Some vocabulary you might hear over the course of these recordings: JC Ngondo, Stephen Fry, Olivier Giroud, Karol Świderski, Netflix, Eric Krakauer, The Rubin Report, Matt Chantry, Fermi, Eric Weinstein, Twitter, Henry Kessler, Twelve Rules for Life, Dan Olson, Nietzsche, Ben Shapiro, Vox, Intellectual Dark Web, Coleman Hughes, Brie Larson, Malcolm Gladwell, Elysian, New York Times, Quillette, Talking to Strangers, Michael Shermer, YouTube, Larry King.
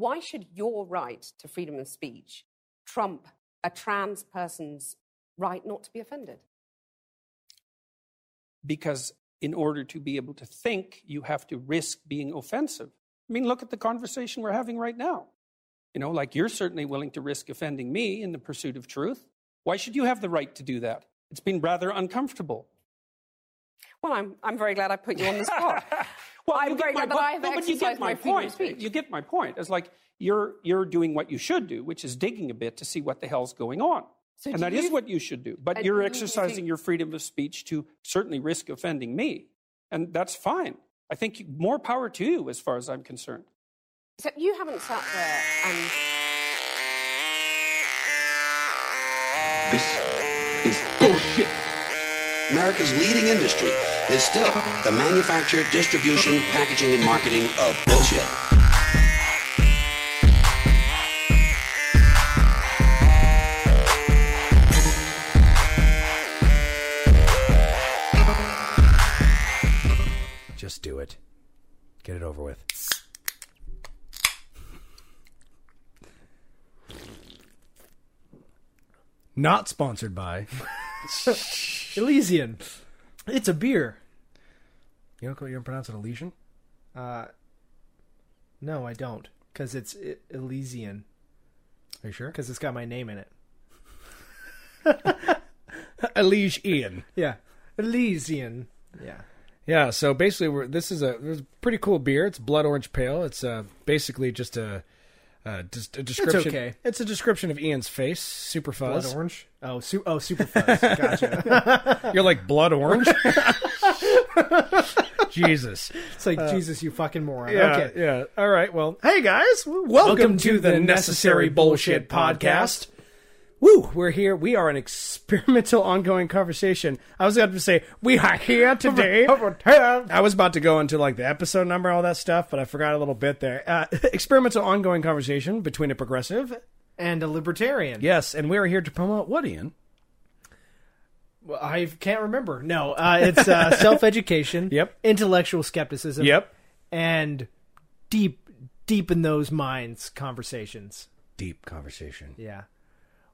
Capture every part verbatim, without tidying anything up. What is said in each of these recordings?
Why should your right to freedom of speech trump a trans person's right not to be offended? Because in order to be able to think, you have to risk being offensive. I mean, look at the conversation we're having right now. You know, like, you're certainly willing to risk offending me in the pursuit of truth. Why should you have the right to do that? It's been rather uncomfortable. Well, I'm, I'm very glad I put you on the spot. Well, I'm very glad that I have exercised my freedom of speech. You get my point. It's like you're, you're doing what you should do, which is digging a bit to see what the hell's going on. So and that you, is what you should do. But you're exercising you your freedom of speech to certainly risk offending me. And that's fine. I think more power to you as far as I'm concerned. So you haven't sat there and... This is bullshit. America's leading industry is still the manufacture, distribution, packaging, and marketing of bullshit. Just do it. Get it over with. Not sponsored by Elysian. It's a beer. You don't, you don't pronounce it Elysian? Uh, no, I don't. Because it's Elysian. Are you sure? Because it's got my name in it. Elysian. Yeah. Elysian. Yeah. Yeah, so basically, we're, this is a, it's a pretty cool beer. It's blood orange pale. It's uh, basically just a, uh, just a description. It's okay. It's a description of Ian's face. Super fuzz. Blood orange? Oh, su- oh super fuzz. Gotcha. You're like, blood orange? Jesus. It's like, uh, Jesus, you fucking moron. Yeah, okay. Yeah. All right, well. Hey, guys. Welcome, welcome to, to the Necessary, Necessary Bullshit, Bullshit Podcast. Podcast. Woo, we're here. We are an experimental ongoing conversation. I was about to say, we are here today. I was about to go into like the episode number, all that stuff, but I forgot a little bit there. Uh, experimental ongoing conversation between a progressive and a libertarian. Yes, and we are here to promote what, Ian? Well, I can't remember. No, uh, it's uh, self-education, yep. Intellectual skepticism, yep. And deep, deep in those minds conversations. Deep conversation. Yeah.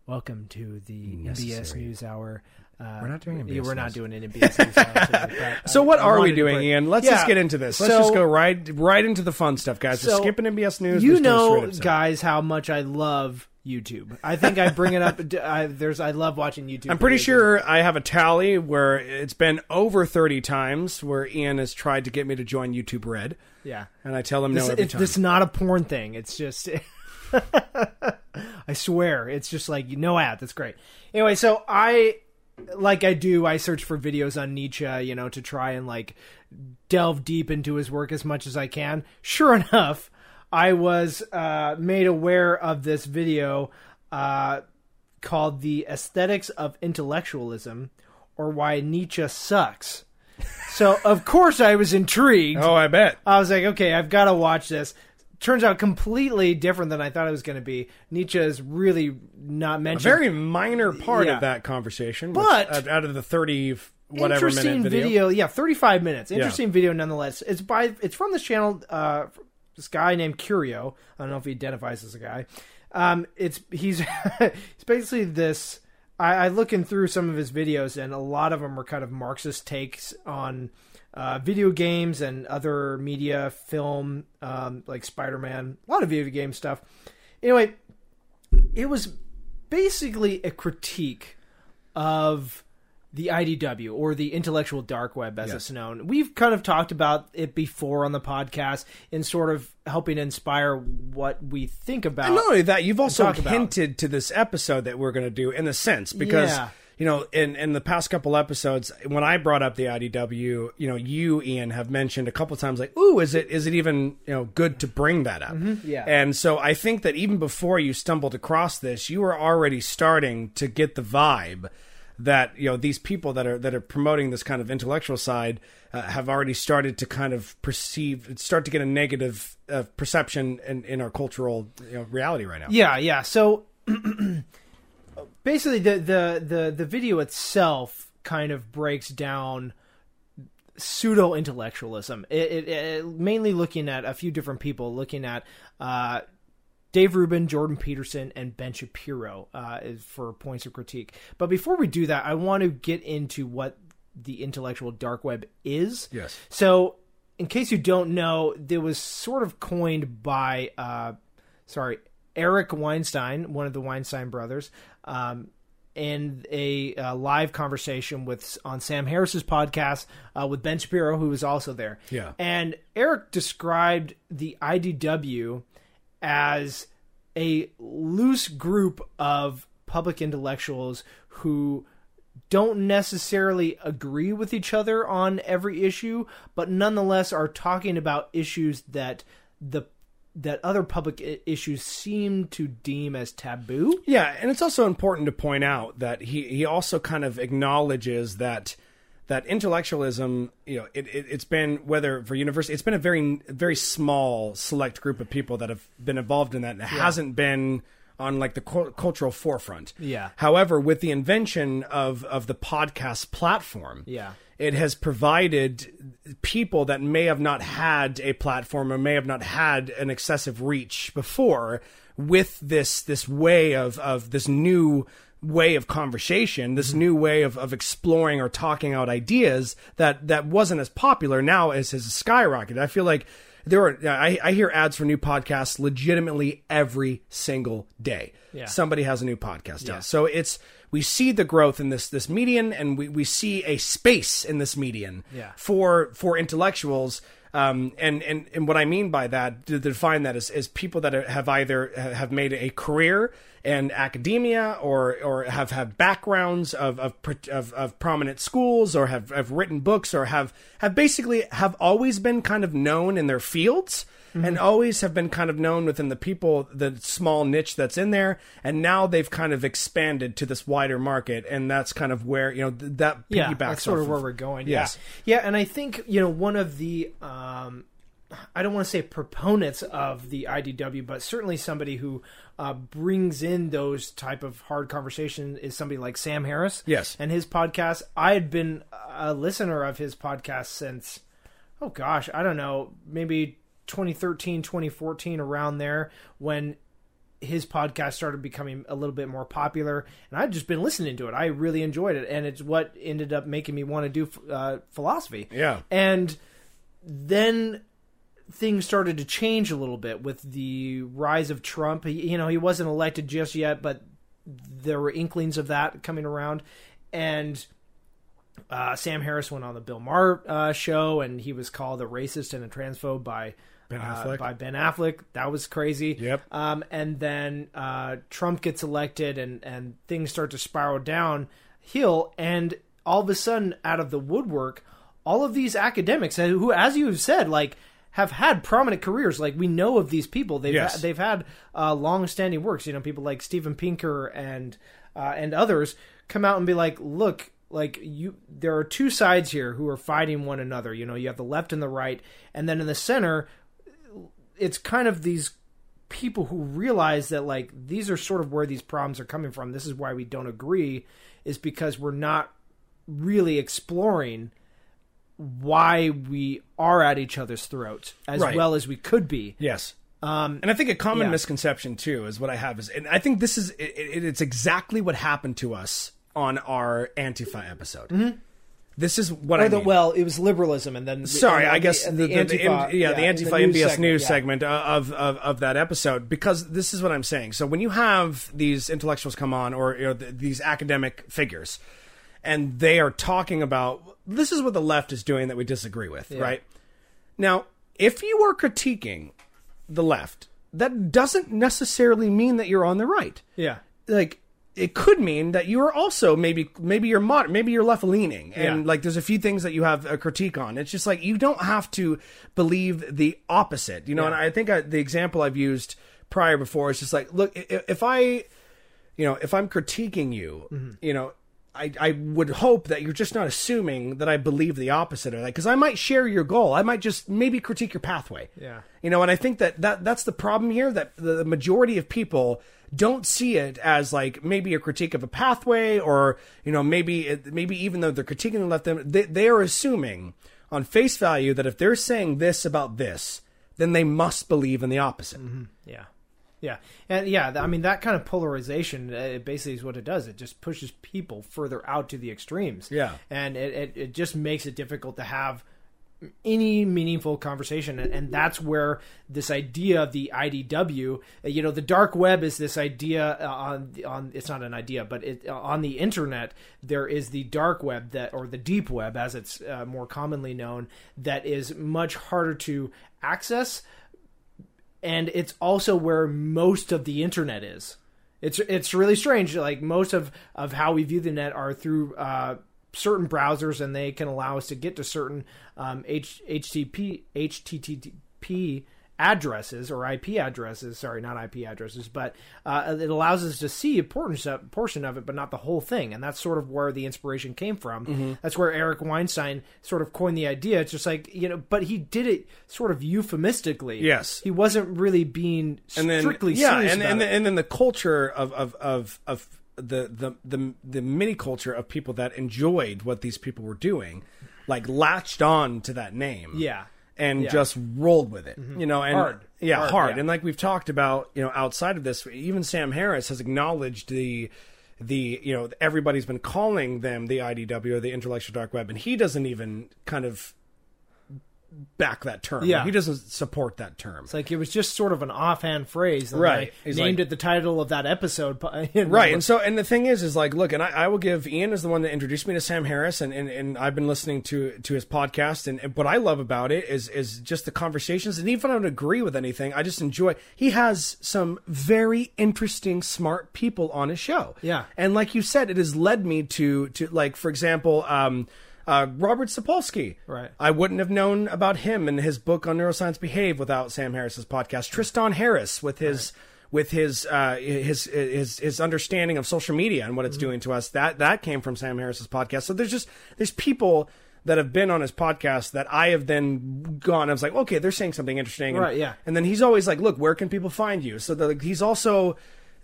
Welcome to the N B S News Hour. Uh, we're not doing N B S. We're not doing an N B S News Hour today. So what are we doing, Ian? Let's yeah. just get into this. Let's so, just go right right into the fun stuff, guys. So we're skipping N B S News. You know, guys, how much I love YouTube. I think I bring it up. I, there's, I love watching YouTube. I'm pretty videos. sure I have a tally where it's been over thirty times where Ian has tried to get me to join YouTube Red. Yeah. And I tell him this, no every it, time. It's not a porn thing. It's just... I swear, it's just like, no ad. That's great. Anyway, so I, like I do, I search for videos on Nietzsche, you know, to try and like delve deep into his work as much as I can. Sure enough, I was uh, made aware of this video uh, called The Aesthetics of Intellectualism, or Why Nietzsche Sucks. So, of course, I was intrigued. Oh, I bet. I was like, okay, I've got to watch this. Turns out completely different than I thought it was going to be. Nietzsche is really not mentioned. A very minor part yeah. of that conversation. But which, out of the thirty whatever minute video, video yeah, thirty-five minutes. Interesting yeah. video nonetheless. It's by it's from this channel. Uh, this guy named Curio. I don't know if he identifies as a guy. Um, it's he's it's basically this. I, I looking through some of his videos, and a lot of them are kind of Marxist takes on. Uh, video games and other media, film, um, like Spider-Man, a lot of video game stuff. Anyway, it was basically a critique of the I D W, or the Intellectual Dark Web, as yes. it's known. We've kind of talked about it before on the podcast in sort of helping inspire what we think about. And not only that, you've also hinted about. to this episode that we're going to do, in a sense, because... Yeah. You know, in, in the past couple episodes, when I brought up the I D W, you know, you, Ian, have mentioned a couple times, like, ooh, is it is it even, you know, good to bring that up? Mm-hmm. Yeah. And so I think that even before you stumbled across this, you were already starting to get the vibe that, you know, these people that are that are promoting this kind of intellectual side uh, have already started to kind of perceive, start to get a negative uh, perception in, in our cultural you know, reality right now. Yeah, yeah. So... Basically, the, the, the, the video itself kind of breaks down pseudo-intellectualism. It, it, it mainly looking at a few different people, looking at uh, Dave Rubin, Jordan Peterson, and Ben Shapiro uh, is for points of critique. But before we do that, I want to get into what the intellectual dark web is. Yes. So in case you don't know, it was sort of coined by, uh, sorry, Eric Weinstein, one of the Weinstein brothers, um, in a uh, live conversation with on Sam Harris's podcast uh, with Ben Shapiro, who was also there. Yeah. And Eric described the I D W as a loose group of public intellectuals who don't necessarily agree with each other on every issue, but nonetheless are talking about issues that the that other public issues seem to deem as taboo. Yeah, and it's also important to point out that he, he also kind of acknowledges that that intellectualism, you know, it, it, it's been, whether for university, it's been a very, very small select group of people that have been involved in that. And it yeah. hasn't been on like the co- cultural forefront. Yeah. However, with the invention of, of the podcast platform, yeah. it has provided people that may have not had a platform or may have not had an excessive reach before with this, this way of, of this new way of conversation, this new way of, of exploring or talking out ideas that, that wasn't as popular now as has skyrocketed. I feel like there are, I, I hear ads for new podcasts legitimately every single day. Yeah. Somebody has a new podcast yeah. out. So it's, we see the growth in this, this median, and we, we see a space in this median yeah. for, for intellectuals. Um, and, and, and what I mean by that, to define that, is, is people that have either have made a career in academia or, or have have backgrounds of, of, of, of prominent schools, or have, have written books, or have, have basically have always been kind of known in their fields mm-hmm. and always have been kind of known within the people, the small niche that's in there. And now they've kind of expanded to this wider market. And that's kind of where, you know, th- that yeah, piggybacks that's sort of where of, we're going. Yeah. Yes. Yeah. And I think, you know, one of the, um, Um, I don't want to say proponents of the I D W, but certainly somebody who uh, brings in those type of hard conversation is somebody like Sam Harris. Yes. And his podcast. I had been a listener of his podcast since, oh gosh, I don't know, maybe twenty thirteen, twenty fourteen, around there, when his podcast started becoming a little bit more popular, and I've just been listening to it. I really enjoyed it. And it's what ended up making me want to do uh, philosophy. Yeah. And then things started to change a little bit with the rise of Trump. He, you know, he wasn't elected just yet, but there were inklings of that coming around. And uh, Sam Harris went on the Bill Maher uh, show, and he was called a racist and a transphobe by Ben Affleck. Uh, by Ben Affleck. That was crazy. Yep. Um, and then uh, Trump gets elected, and, and things start to spiral downhill. And all of a sudden, out of the woodwork, all of these academics who, as you have said, like have had prominent careers. Like we know of these people, they've yes. ha- they've had uh, long-standing works. You know, people like Stephen Pinker and uh, and others come out and be like, look, like you, there are two sides here who are fighting one another. You know, you have the left and the right, and then in the center, it's kind of these people who realize that like these are sort of where these problems are coming from. This is why we don't agree, is because we're not really exploring why we are at each other's throats as right. well as we could be. Yes. Um, and I think a common yeah. misconception too is what I have is, and I think this is, it, it, it's exactly what happened to us on our Antifa episode. Mm-hmm. This is what or I the, mean. Well, it was liberalism, and then the, sorry, and I the, guess and the, the, Antifa, the yeah, yeah the Antifa the news M B S segment, News yeah. segment of, of of that episode, because this is what I'm saying. So when you have these intellectuals come on, or you know, th- these academic figures, and they are talking about, this is what the left is doing that we disagree with, yeah. right? Now, if you are critiquing the left, that doesn't necessarily mean that you're on the right. Yeah. Like, it could mean that you are also maybe, maybe you're moderate, maybe you're left leaning. And yeah. like, there's a few things that you have a critique on. It's just like, you don't have to believe the opposite, you know? Yeah. And I think I, the example I've used prior before is just like, look, if I, you know, if I'm critiquing you, mm-hmm. you know, I, I would hope that you're just not assuming that I believe the opposite of that, because I might share your goal. I might just maybe critique your pathway. Yeah. You know, and I think that, that that's the problem here, that the majority of people don't see it as like maybe a critique of a pathway, or, you know, maybe maybe even though they're critiquing the left, they, they are assuming on face value that if they're saying this about this, then they must believe in the opposite. Mm-hmm. Yeah. Yeah. And yeah, I mean, that kind of polarization, it basically is what it does. It just pushes people further out to the extremes. Yeah. And it, it, it just makes it difficult to have any meaningful conversation. And, and that's where this idea of the I D W, you know, the dark web is this idea on, on it's not an idea, but it, on the internet, there is the dark web that, or the deep web as it's uh, more commonly known, that is much harder to access. And it's also where most of the internet is. It's, it's really strange. Like most of, of how we view the net are through, uh, certain browsers, and they can allow us to get to certain um, H T T P addresses or I P addresses. Sorry, not I P addresses, but uh, it allows us to see a portion of it, but not the whole thing. And that's sort of where the inspiration came from. Mm-hmm. That's where Eric Weinstein sort of coined the idea. It's just like, you know, but he did it sort of euphemistically. Yes. He wasn't really being and strictly then, yeah, serious and, about and, it. And then the culture of, of, of, of The, the the the mini culture of people that enjoyed what these people were doing, like latched on to that name, yeah, and yeah. just rolled with it, mm-hmm. you know, and hard. yeah, hard, hard. Yeah. And like we've talked about, you know, outside of this, even Sam Harris has acknowledged the the you know everybody's been calling them the I D W or the Intellectual Dark Web, and he doesn't even kind of back that term. Yeah. He doesn't support that term. It's like it was just sort of an offhand phrase. And right. I named like, it the title of that episode. Right. And so, and the thing is, is like, look, and I, I will give Ian is the one that introduced me to Sam Harris, and, and, and I've been listening to, to his podcast. And, and what I love about it is, is just the conversations. And even if I don't agree with anything, I just enjoy. He has some very interesting, smart people on his show. Yeah. And like you said, it has led me to, to like, for example, um, Uh, Robert Sapolsky. Right. I wouldn't have known about him and his book on neuroscience Behave without Sam Harris's podcast. Tristan Harris with his right. with his uh, his his his understanding of social media and what it's mm-hmm. doing to us. That that came from Sam Harris's podcast. So there's just there's people that have been on his podcast that I have then gone. I was like, okay, they're saying something interesting. Right. And, yeah. And then he's always like, look, where can people find you? So the, he's also.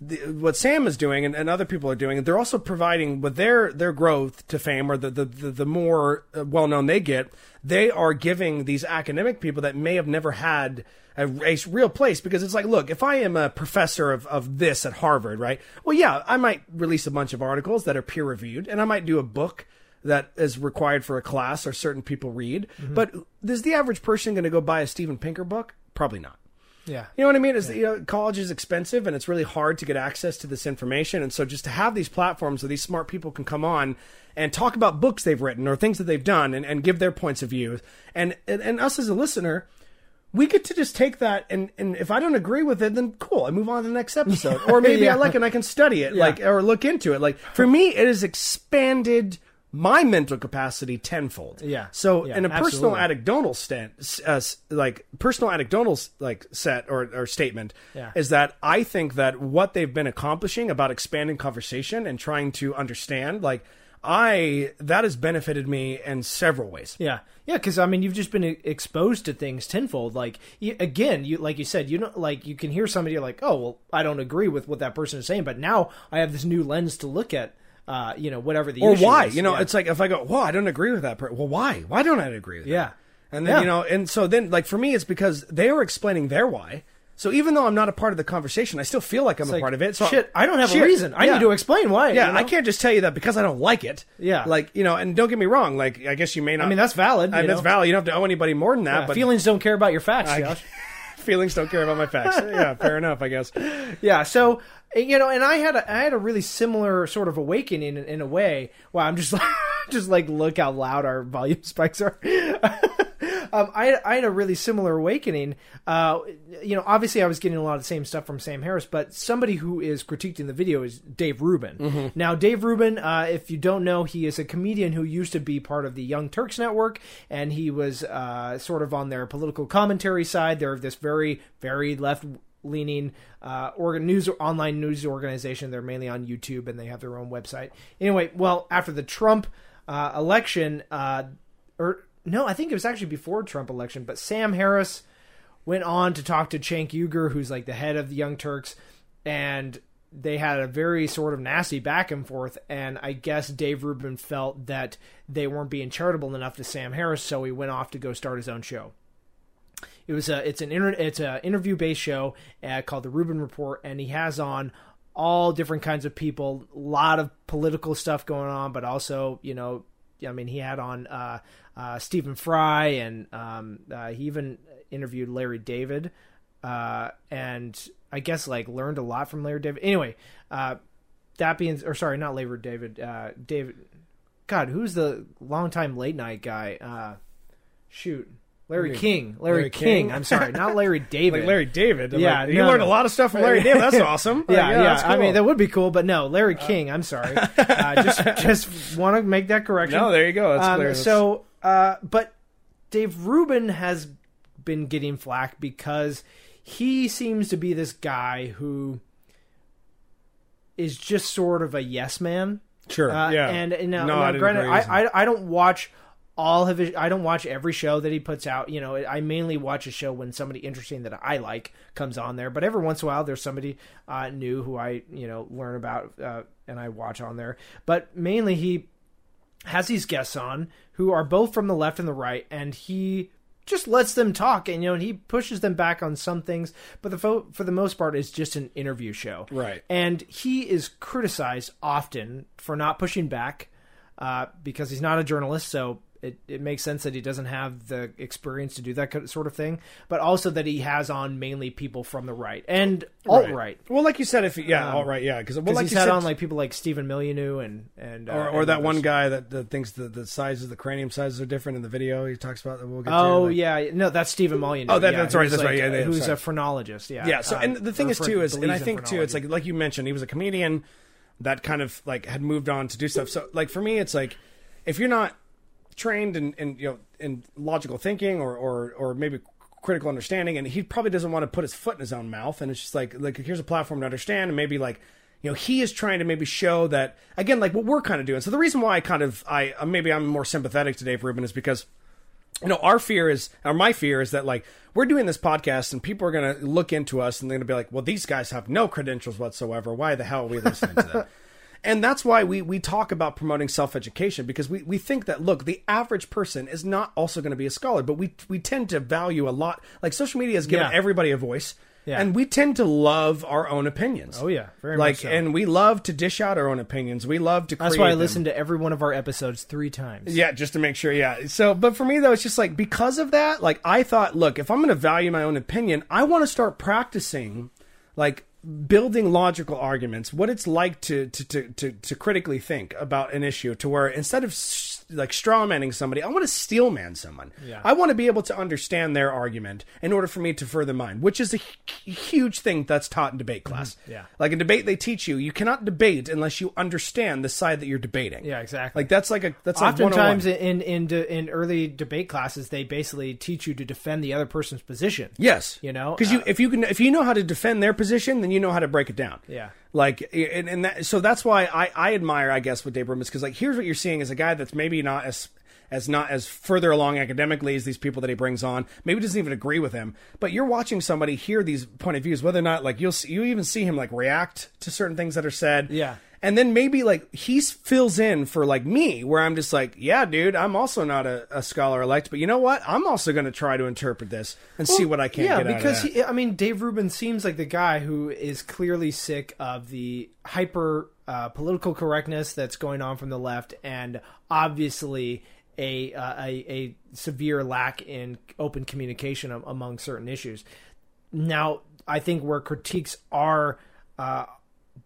The, what Sam is doing and, and other people are doing, they're also providing with their, their growth to fame or the, the, the, the more well-known they get, they are giving these academic people that may have never had a, a real place. Because it's like, look, if I am a professor of, of this at Harvard, right? Well, yeah, I might release a bunch of articles that are peer-reviewed and I might do a book that is required for a class or certain people read. Mm-hmm. But is the average person going to go buy a Steven Pinker book? Probably not. Yeah. You know what I mean? Is yeah. you know, college is expensive and it's really hard to get access to this information. And so just to have these platforms where these smart people can come on and talk about books they've written or things that they've done and, and give their points of view. And, and, and us as a listener, we get to just take that. And, and if I don't agree with it, then cool, I move on to the next episode. Or maybe yeah. I like it and I can study it yeah. like or look into it. Like for me, it has expanded my mental capacity tenfold. Yeah. So yeah, in a personal anecdotal stand, uh, like personal anecdotal like set or, or statement yeah. is that I think that what they've been accomplishing about expanding conversation and trying to understand, like I, that has benefited me in several ways. Yeah. Yeah. Cause I mean, you've just been exposed to things tenfold. Like you, again, you, like you said, you know, like you can hear somebody like, oh, well, I don't agree with what that person is saying, but now I have this new lens to look at. Uh, you know, whatever the or issue why is. You know, yeah. It's like if I go, well, I don't agree with that person. Well, why? Why don't I agree with that? Yeah, and then yeah. you know, and so then like for me, it's because they were explaining their why. So even though I'm not a part of the conversation, I still feel like I'm it's a like, part of it. So shit, I don't have shit. a reason. I yeah. need to explain why. Yeah, you know? I can't just tell you that because I don't like it. Yeah, like you know, and don't get me wrong. Like I guess you may not. I mean, that's valid. I mean, know? that's valid. You don't have to owe anybody more than that. Yeah, but feelings don't care about your facts, I, Josh. Feelings don't care about my facts. Yeah, fair enough, I guess. Yeah, so. You know, and I had a, I had a really similar sort of awakening in, in a way. Wow, I'm just like, just like, look how loud our volume spikes are. um, I, I had a really similar awakening. Uh, you know, obviously I was getting a lot of the same stuff from Sam Harris, but somebody who is critiquing the video is Dave Rubin. Mm-hmm. Now, Dave Rubin, uh, if you don't know, he is a comedian who used to be part of the Young Turks network, and he was uh, sort of on their political commentary side. They're this very, very left leaning uh organ news online news organization. They're mainly on YouTube and they have their own website anyway. Well, after the Trump uh election uh or no I think it was actually before Trump election, but Sam Harris went on to talk to Cenk Uygur, who's like the head of the Young Turks, and they had a very sort of nasty back and forth, and I guess Dave Rubin felt that they weren't being charitable enough to Sam Harris, so he went off to go start his own show. It was a, it's an inter, it's an interview based show uh, called The Rubin Report, and he has on all different kinds of people, a lot of political stuff going on, but also, you know, I mean, he had on uh, uh, Stephen Fry, and um, uh, he even interviewed Larry David, uh, and I guess like learned a lot from Larry David. Anyway, uh, that being, or sorry, not Larry David, uh, David. God, who's the longtime late night guy? Uh, shoot. Larry King. Larry, Larry King. King. I'm sorry, not Larry David. Like Larry David. I'm yeah, like, no, you learned no. a lot of stuff from Larry David. That's awesome. Yeah, like, yeah. yeah. That's cool. I mean, that would be cool, but no, Larry uh, King. I'm sorry. uh, just just want to make that correction. No, there you go. That's um, clear. So, uh, but Dave Rubin has been getting flack because he seems to be this guy who is just sort of a yes man. Sure. Uh, yeah. And, and now, no, now, I granted, I, I I don't watch. All of his, I don't watch every show that he puts out. You know, I mainly watch a show when somebody interesting that I like comes on there. But every once in a while, there's somebody uh, new who I, you know, learn about uh, and I watch on there. But mainly he has these guests on who are both from the left and the right. And he just lets them talk. And, you know, and he pushes them back on some things. But the fo- for the most part, it's just an interview show. Right. And he is criticized often for not pushing back uh, because he's not a journalist. So... It, it makes sense that he doesn't have the experience to do that sort of thing, but also that he has on mainly people from the right and alt-right. Right. Well, like you said, if yeah, um, alt-right, yeah. Because well, like he's had on like people like Stephen Molyneux and... and uh, or or and that others. One guy that, that thinks the, the size of the cranium sizes are different in the video he talks about that we'll get oh, to. Oh, like, yeah. No, that's Stephen Molyneux. Oh, that, yeah, that's right. That's like, right. Yeah, yeah, who's sorry. a phrenologist, yeah. Yeah, so, um, and the thing is, too, is, and I think, too, it's like, like you mentioned, he was a comedian that kind of like had moved on to do stuff. So, like, for me, it's like, if you're not trained in, in you know in logical thinking or, or or maybe critical understanding, and he probably doesn't want to put his foot in his own mouth, and it's just like like here's a platform to understand, and maybe like you know he is trying to maybe show that again like what we're kind of doing. So the reason why I kind of I maybe I'm more sympathetic to Dave Rubin is because you know our fear is or my fear is that like we're doing this podcast and people are going to look into us and they're going to be like, well, these guys have no credentials whatsoever, why the hell are we listening to them? And that's why we, we talk about promoting self-education, because we, we think that, look, the average person is not also going to be a scholar, but we we tend to value a lot. Like, social media has given yeah. everybody a voice, yeah. and we tend to love our own opinions. Oh, yeah, very like, much so. And we love to dish out our own opinions. We love to create That's why I them. Listen to every one of our episodes three times. Yeah, just to make sure, yeah. So, but for me, though, it's just like, because of that, like, I thought, look, if I'm going to value my own opinion, I want to start practicing, like, building logical arguments, what it's like to, to, to, to, to critically think about an issue, to where instead of sh- like straw manning somebody, I want to steel man someone. Yeah. I want to be able to understand their argument in order for me to further mine, which is a h- huge thing that's taught in debate class. Mm-hmm. Yeah. Like in debate, they teach you, you cannot debate unless you understand the side that you're debating. Yeah, exactly. Like that's like a, that's oftentimes like in, in, de- in early debate classes, they basically teach you to defend the other person's position. Yes. You know, because uh, you, if you can, if you know how to defend their position, then you know how to break it down. Yeah. Like, and, and that, so that's why I, I admire, I guess, what Dave Rubin is, because like, here's what you're seeing is a guy that's maybe not as, as not as further along academically as these people that he brings on, maybe doesn't even agree with him, but you're watching somebody hear these point of views, whether or not like you'll see, you even see him like react to certain things that are said. Yeah. And then maybe like he fills in for like me, where I'm just like, yeah, dude, I'm also not a, a scholar elect, but you know what? I'm also going to try to interpret this and well, see what I can yeah, get out of that. Yeah, because I mean, Dave Rubin seems like the guy who is clearly sick of the hyper uh, political correctness that's going on from the left, and obviously a uh, a, a severe lack in open communication among certain issues. Now, I think where critiques are. Uh,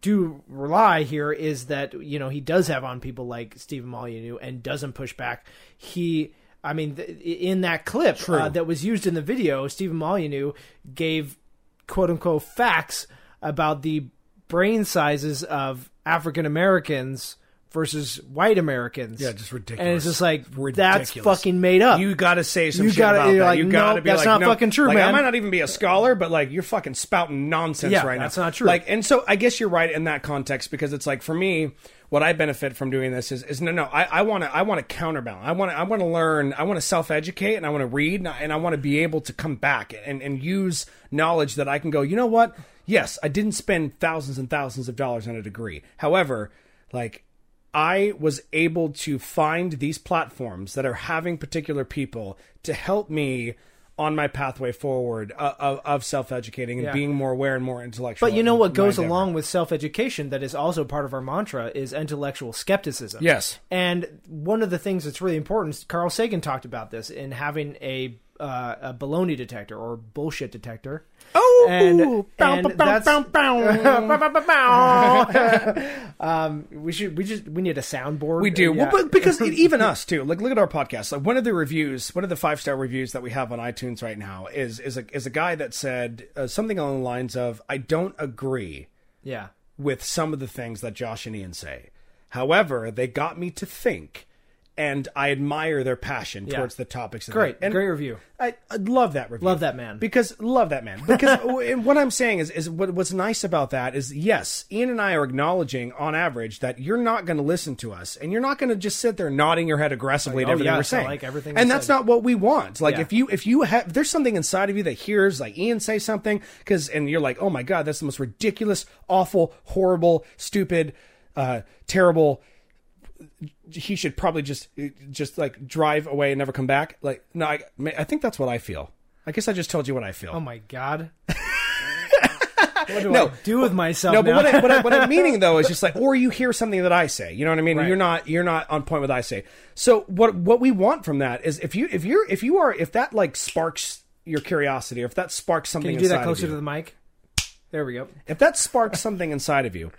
do rely here is that, you know, he does have on people like Stephen Molyneux and doesn't push back. He, I mean, th- in that clip uh, that was used in the video, Stephen Molyneux gave quote unquote facts about the brain sizes of African Americans versus white Americans. Yeah, just ridiculous. And it's just like, ridiculous. That's fucking made up. You gotta say some you shit gotta, about that. Like, you gotta nope, be that's like, not no, fucking true, like, man. I might not even be a scholar, but like, you're fucking spouting nonsense yeah, right that's now. That's not true. Like, and so I guess you're right in that context, because it's like, for me, what I benefit from doing this is, is no, no, I, I want to, I want to counterbalance. I want to, I want to learn, I want to self-educate, and I want to read, and I, and I want to be able to come back and, and use knowledge that I can go, you know what? Yes, I didn't spend thousands and thousands of dollars on a degree. However, like, I was able to find these platforms that are having particular people to help me on my pathway forward uh, of, of self-educating and yeah. being more aware and more intellectual. But you know what goes along with self-education that is also part of our mantra is intellectual skepticism. Yes. And one of the things that's really important, Carl Sagan talked about this in having a, uh, a baloney detector or bullshit detector. Oh, and, bow, and bow, bow, bow, bow. um, we should we just we need a soundboard. We do, yeah. well, but because even us too. Like, look at our podcast. Like, one of the reviews, one of the five star reviews that we have on iTunes right now is is a is a guy that said uh, something along the lines of, "I don't agree, yeah, with some of the things that Josh and Ian say. However, they got me to think." And I admire their passion yeah. towards the topics. Of great, and great review. I, I love that review. Love that man. Because love that man. Because what I'm saying is, is what, what's nice about that is, yes, Ian and I are acknowledging on average that you're not going to listen to us, and you're not going to just sit there nodding your head aggressively like, at oh, everything yeah, we're saying. Like everything and that's said. Not what we want. Like yeah. if you if you have there's something inside of you that hears like Ian say something, because and you're like, oh my god, that's the most ridiculous, awful, horrible, stupid, uh, terrible. He should probably just, just like drive away and never come back. Like, no, I, I think that's what I feel. I guess I just told you what I feel. Oh my god! What do no, I do with myself? No, now? But what, I, what, I, what I'm meaning though is just like, or you hear something that I say. You know what I mean? Right. You're not, you're not on point with what I say. So what, what we want from that is if you, if you're, if you are, if that like sparks your curiosity, or if that sparks something. Can you do that closer to the mic? There we go. If that sparks something inside of you.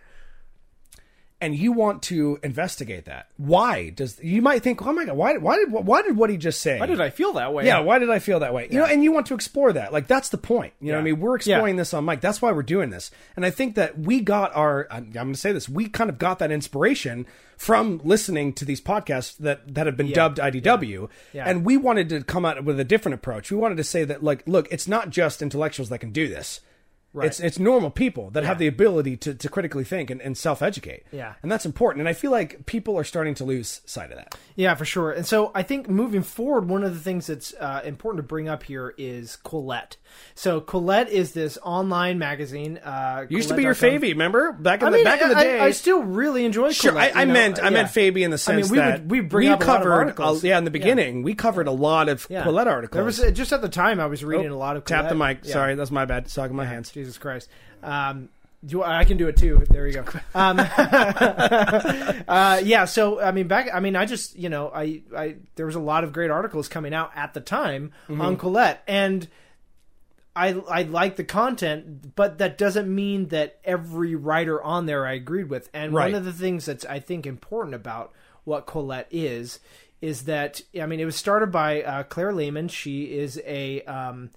And you want to investigate that. Why does you might think, oh my god, why, why did, why did what he just say? Why did I feel that way? Yeah, why did I feel that way? You yeah. know, and you want to explore that. Like that's the point. You yeah. know what I mean? We're exploring yeah. this on mic. That's why we're doing this. And I think that we got our. I'm, I'm going to say this. We kind of got that inspiration from listening to these podcasts that that have been yeah. dubbed I D W. Yeah. Yeah. And we wanted to come out with a different approach. We wanted to say that, like, look, it's not just intellectuals that can do this. Right. It's it's normal people that yeah. have the ability to, to critically think and, and self-educate. Yeah. And that's important. And I feel like people are starting to lose sight of that. Yeah, for sure. And so I think moving forward, one of the things that's uh, important to bring up here is Quillette. So Quillette is this online magazine. Uh, used to be your favey, remember? Back in I the mean, back I, in the day. I, I still really enjoy Quillette. Sure, I, I meant I yeah. meant favey in the sense I mean, we that would, we bring we up covered, a lot of articles. Uh, yeah, in the beginning, yeah. we covered a lot of yeah. Quillette articles. There was, just at the time, I was reading oh, a lot of Quillette. Tap the mic. Yeah. Sorry, that's my bad. Sock in my yeah. hands. Jesus Christ. Um, do, I can do it too. There you go. Um, uh, yeah. So, I mean, back, I mean, I just, you know, I, I, there was a lot of great articles coming out at the time mm-hmm. on Quillette, and I, I like the content, but that doesn't mean that every writer on there I agreed with. And right. one of the things that's, I think, important about what Quillette is, is that, I mean, it was started by uh, Claire Lehman. She is a, um,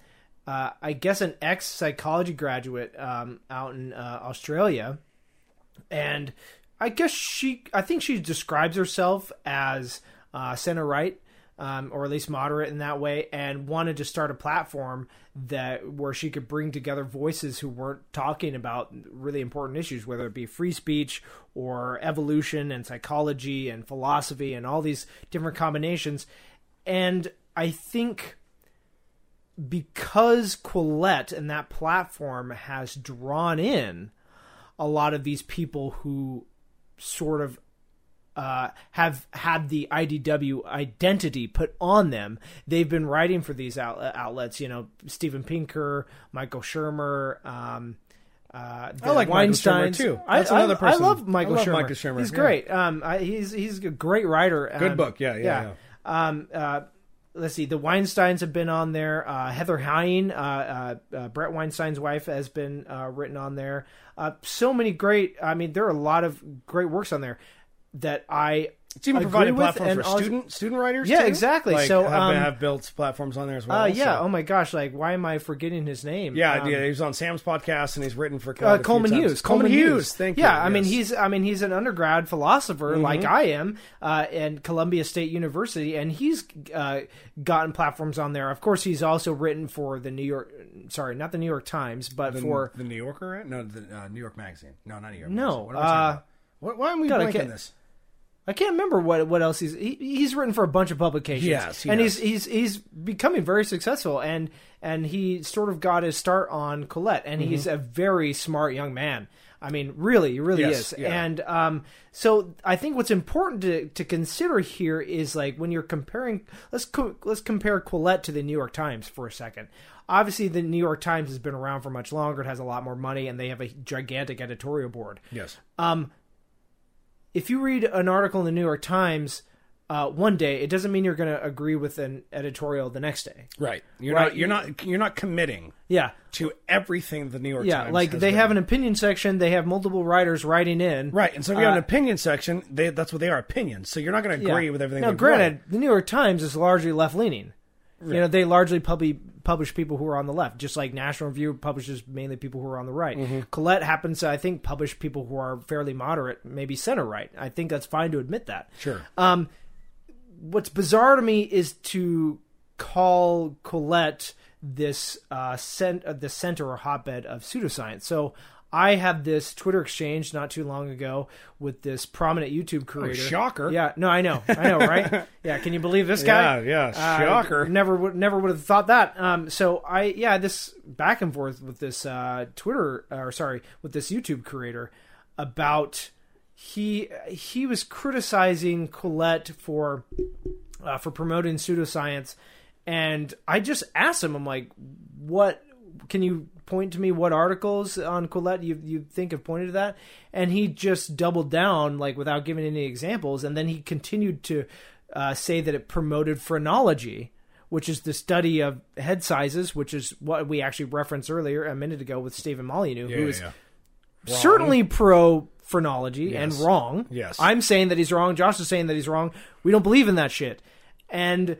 Uh, I guess an ex-psychology graduate um, out in uh, Australia, and I guess she, I think she describes herself as uh, center-right, um, or at least moderate in that way, and wanted to start a platform that where she could bring together voices who weren't talking about really important issues, whether it be free speech or evolution and psychology and philosophy and all these different combinations. And I think, because Quillette and that platform has drawn in a lot of these people who sort of uh, have had the I D W identity put on them, they've been writing for these out- outlets, you know, Steven Pinker, Michael Shermer, um, uh, I like Weinstein too. That's I, another person. I love Michael I love Shermer. Michael Shermer. He's yeah. great. Um, I, he's, he's a great writer. Um, Good book. Yeah. Yeah. yeah. yeah. Um, uh, Let's see. The Weinsteins have been on there. Uh, Heather Heying, uh, uh, uh, Brett Weinstein's wife, has been uh, written on there. Uh, so many great. I mean, there are a lot of great works on there that I. It's even providing platforms for also, student student writers. Yeah, too? Exactly. Like, so um, have, have built platforms on there as well. Uh, yeah. So. Oh my gosh! Like, why am I forgetting his name? Yeah, um, yeah. He was on Sam's podcast, and he's written for uh, Coleman Hughes. Coleman, Coleman Hughes. Hughes. Thank yeah, you. Yeah, I yes. mean he's I mean he's an undergrad philosopher mm-hmm. like I am, uh, and Columbia State University, and he's uh, gotten platforms on there. Of course, he's also written for the New York. Sorry, not the New York Times, but the, for the New Yorker. No, the uh, New York Magazine. No, not New York. No. Magazine. What am I uh, why am we blanking this? I can't remember what what else he's he, he's written for a bunch of publications. Yes, he and has. he's he's he's becoming very successful, and and he sort of got his start on Quillette, and mm-hmm. he's a very smart young man. I mean, really, he really yes, is. Yeah. And um, so I think what's important to, to consider here is like when you're comparing. Let's co- let's compare Quillette to the New York Times for a second. Obviously, the New York Times has been around for much longer. It has a lot more money, and they have a gigantic editorial board. Yes. Um. If you read an article in the New York Times uh, one day, it doesn't mean you're going to agree with an editorial the next day. Right. You're right? not. You're not. You're not committing. Yeah. To everything the New York yeah, Times. Yeah. Like has they been. have an opinion section. They have multiple writers writing in. Right. And so if you uh, have an opinion section, they, that's what they are, opinions. So you're not going to agree yeah. with everything. Now, granted, writing. the New York Times is largely left leaning. Right. You know, they largely publish publish people who are on the left, just like National Review publishes mainly people who are on the right. Mm-hmm. Quillette happens to, I think, publish people who are fairly moderate, maybe center right. I think that's fine to admit that. Sure. Um, what's bizarre to me is to call Quillette this uh, cent- uh, the center or hotbed of pseudoscience. So I had this Twitter exchange not too long ago with this prominent YouTube creator. Oh, shocker. Yeah. No, I know. I know, right? Yeah. Can you believe this guy? Yeah, yeah. Shocker. Uh, never would never would have thought that. Um, so I, yeah, this back and forth with this uh, Twitter, or sorry, with this YouTube creator about he, he was criticizing Quillette for, uh, for promoting pseudoscience. And I just asked him, I'm like, what, can you point to me what articles on Quillette you you think have pointed to that? And he just doubled down, like, without giving any examples. And then he continued to uh, say that it promoted phrenology, which is the study of head sizes, which is what we actually referenced earlier a minute ago with Stephen Molyneux, yeah, who is yeah, yeah. certainly pro phrenology yes. and wrong. Yes, I'm saying that he's wrong. Josh is saying that he's wrong. We don't believe in that shit. And...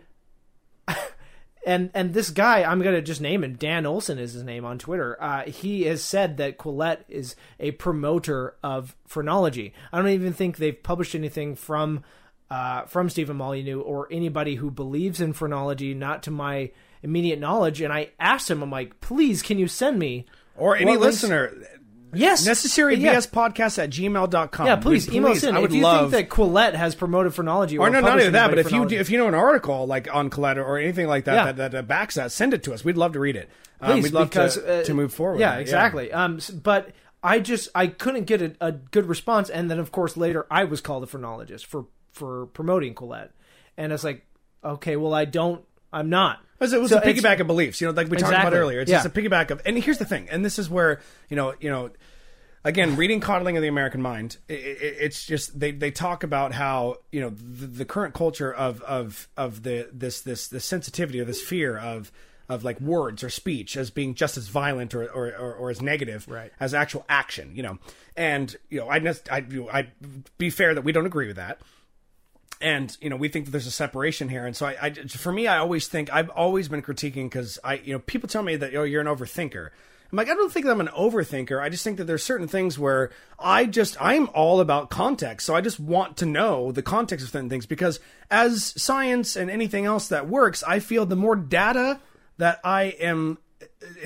And and this guy, I'm going to just name him, Dan Olson is his name on Twitter. Uh, he has said that Quillette is a promoter of phrenology. I don't even think they've published anything from uh, from Stephen Molyneux or anybody who believes in phrenology, not to my immediate knowledge. And I asked him, I'm like, please, can you send me? Or any listener... Yes. Necessary yeah. B S podcast at gmail dot com. Yeah, please, please email us in. I would if you love... think that Quillette has promoted phrenology or, or no, not even that, but if you do, if you know an article like on Quillette or, or anything like that, yeah. that, that that backs that, send it to us. We'd love to read it. Please, um, we'd love because, to, uh, to move forward. Yeah, exactly. Yeah. Um, but I just I couldn't get a, a good response, and then of course later I was called a phrenologist for for promoting Quillette, and it's like, okay, well I don't, I'm not. It was so a piggyback of beliefs, you know, like we exactly. talked about earlier. It's yeah. just a piggyback of, and here's the thing, and this is where, you know, you know, again, reading Coddling of the American Mind, it, it, it's just they, they talk about how, you know, the, the current culture of of of the this this this sensitivity or this fear of of like words or speech as being just as violent or or, or, or as negative right. as actual action, you know, and you know, I I I be fair that we don't agree with that. And, you know, we think that there's a separation here. And so I, I for me, I always think I've always been critiquing because I, you know, people tell me that, oh, you're an overthinker. I'm like, I don't think that I'm an overthinker. I just think that there's certain things where I just, I'm all about context. So I just want to know the context of certain things, because as science and anything else that works, I feel the more data that I am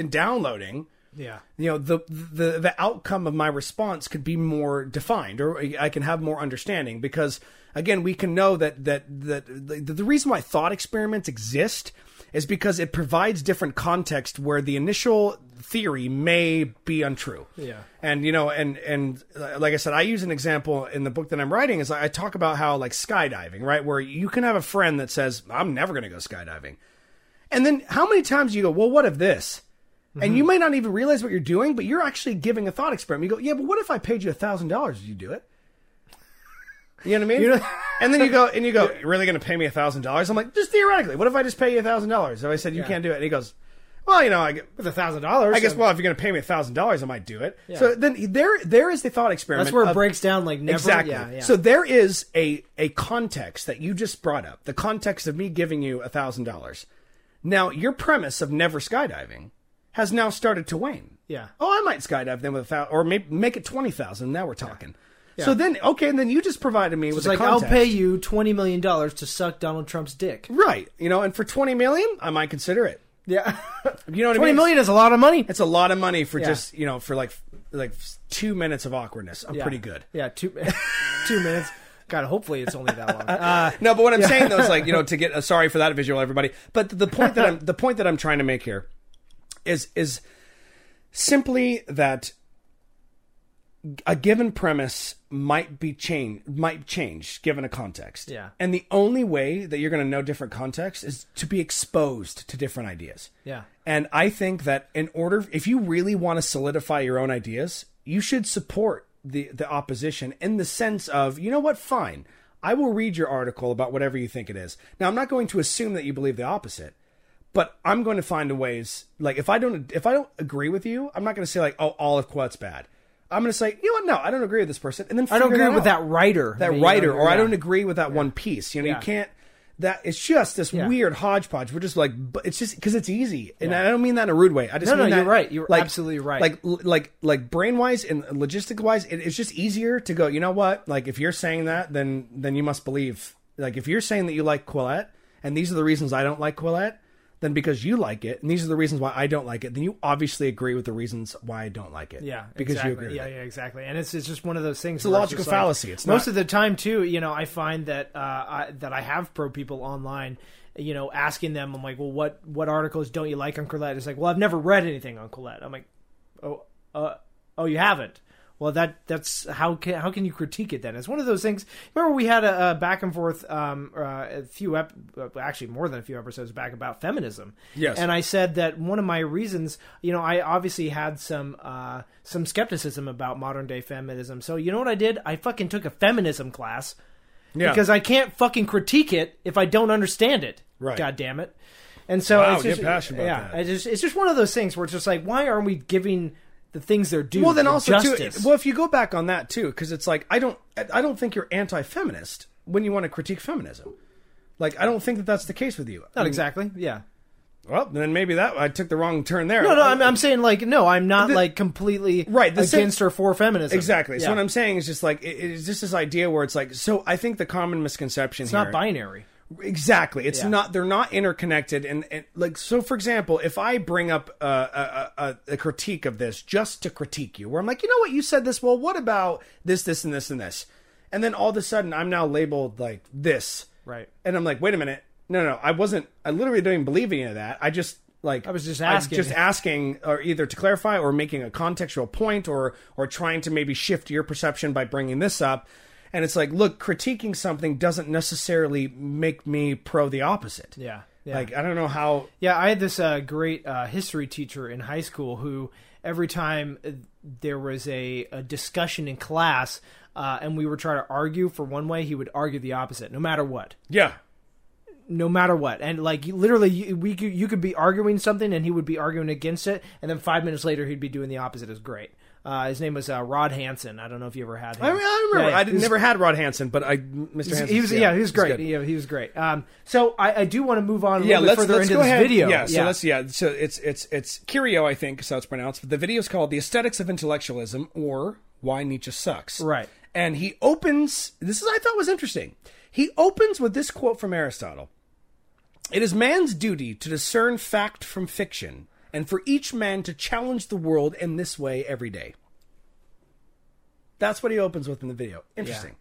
downloading, yeah, you know, the, the, the outcome of my response could be more defined, or I can have more understanding, because again, we can know that, that, that the, the reason why thought experiments exist is because it provides different context where the initial theory may be untrue. Yeah. And, you know, and, and like I said, I use an example in the book that I'm writing is I talk about how like skydiving, right? Where you can have a friend that says, I'm never going to go skydiving. And then how many times do you go, well, what if this? And mm-hmm. you may not even realize what you're doing, but you're actually giving a thought experiment. You go, yeah, but what if I paid you a thousand dollars? Would you do it? You know what I mean? You know, and then you go, and you go, you're really going to pay me a thousand dollars? I'm like, just theoretically, what if I just pay you a thousand dollars? If I said, you yeah. can't do it. And he goes, well, you know, I get, with a thousand dollars. I guess, I'm, well, if you're going to pay me a thousand dollars, I might do it. Yeah. So then there, there is the thought experiment. That's where it of, breaks down like never. Exactly. Yeah, yeah. So there is a, a context that you just brought up, the context of me giving you a thousand dollars. Now, your premise of never skydiving has now started to wane. Yeah. Oh, I might skydive then with a thousand, or maybe make it twenty thousand. Now we're talking. Yeah. Yeah. So then, okay, and then you just provided me so with it's a like context. I'll pay you twenty million dollars to suck Donald Trump's dick. Right. You know, and for twenty million, I might consider it. Yeah. You know what I mean? Twenty million is a lot of money. It's a lot of money for yeah. just, you know, for like like two minutes of awkwardness. I'm yeah. pretty good. Yeah. Two two minutes. God, hopefully it's only that long. Uh, no, but what I'm yeah. saying though is like, you know, to get uh, sorry for that visual, everybody. But the point that I'm the point that I'm trying to make here is is simply that a given premise might be change might change given a context. Yeah. And the only way that you're going to know different contexts is to be exposed to different ideas. Yeah. And I think that in order, if you really want to solidify your own ideas, you should support the, the opposition in the sense of, you know what, fine, I will read your article about whatever you think it is. Now, I'm not going to assume that you believe the opposite, but I'm going to find ways, like if I don't, if I don't agree with you, I'm not going to say like, oh, Olive Quillette's bad. I'm going to say, you know what? No, I don't agree with this person. And then I don't agree with that writer, that writer, or I don't agree with that one piece. You know, you can't, that it's just this weird hodgepodge. We're just like, it's just because it's easy. And I don't mean that in a rude way. I just mean that. No, no, you're right. You're absolutely right. Like, like, like brain wise and logistic wise, it, it's just easier to go, you know what? Like if you're saying that, then, then you must believe, like if you're saying that you like Quillette and these are the reasons I don't like Quillette, then because you like it, and these are the reasons why I don't like it, then you obviously agree with the reasons why I don't like it. Yeah, because exactly. you agree. With yeah, it. yeah, exactly. And it's it's just one of those things. It's a logical it's fallacy. Like, it's most not... of the time too. You know, I find that uh, I, that I have pro people online. You know, asking them, I'm like, well, what what articles don't you like on Quillette? It's like, well, I've never read anything on Quillette. I'm like, oh, uh, oh, you haven't. Well, that that's how can how can you critique it then? It's one of those things. Remember, we had a, a back and forth, um, uh, a few ep- actually more than a few episodes back about feminism. Yes, and I said that one of my reasons, you know, I obviously had some uh, some skepticism about modern day feminism. So you know what I did? I fucking took a feminism class yeah. because I can't fucking critique it if I don't understand it. Right? God damn it! And so wow, it's just, get passionate about yeah, that. I just it's just one of those things where it's just like, why aren't we giving the things they're doing. Well, then also too, well, if you go back on that too, because it's like I don't, I don't think you're anti-feminist when you want to critique feminism. Like I don't think that that's the case with you. Not I mean, exactly. Yeah. Well, then maybe that I took the wrong turn there. No, no, I'm, I'm saying like no, I'm not the, like completely right against same, or for feminism. Exactly. Yeah. So what I'm saying is just like it, it's just this idea where it's like so I think the common misconception it's here, not binary. Exactly. It's yeah. not, they're not interconnected. And, and like, so for example, if I bring up uh, a, a, a critique of this just to critique you, where I'm like, you know what, you said this, well, what about this, this, and this, and this? And then all of a sudden I'm now labeled like this. Right. And I'm like, wait a minute. No, no, I wasn't, I literally don't even believe any of that. I just like, I was just asking, was just asking or either to clarify or making a contextual point or, or trying to maybe shift your perception by bringing this up. And it's like, look, critiquing something doesn't necessarily make me pro the opposite. Yeah. yeah. Like, I don't know how. Yeah, I had this uh, great uh, history teacher in high school who every time there was a, a discussion in class uh, and we were trying to argue for one way, he would argue the opposite, no matter what. Yeah. No matter what. And like literally we could, you could be arguing something and he would be arguing against it. And then five minutes later, he'd be doing the opposite. It was great. Uh, his name was uh, Rod Hansen. I don't know if you ever had him. I, mean, I remember. Yeah, I was, never had Rod Hansen, but I, Mister Hansen. He was, yeah, yeah, he was great. Yeah, he was great. Um, so I, I do want to move on a yeah, little bit further let's into this ahead. video. Yeah, so yeah. let's yeah. So it's it's it's Curio, I think, is how it's pronounced. But the video is called "The Aesthetics of Intellectualism" or "Why Nietzsche Sucks." Right. And he opens. This is I thought was interesting. He opens with this quote from Aristotle: "It is man's duty to discern fact from fiction, and for each man to challenge the world in this way every day." That's what he opens with in the video. Interesting.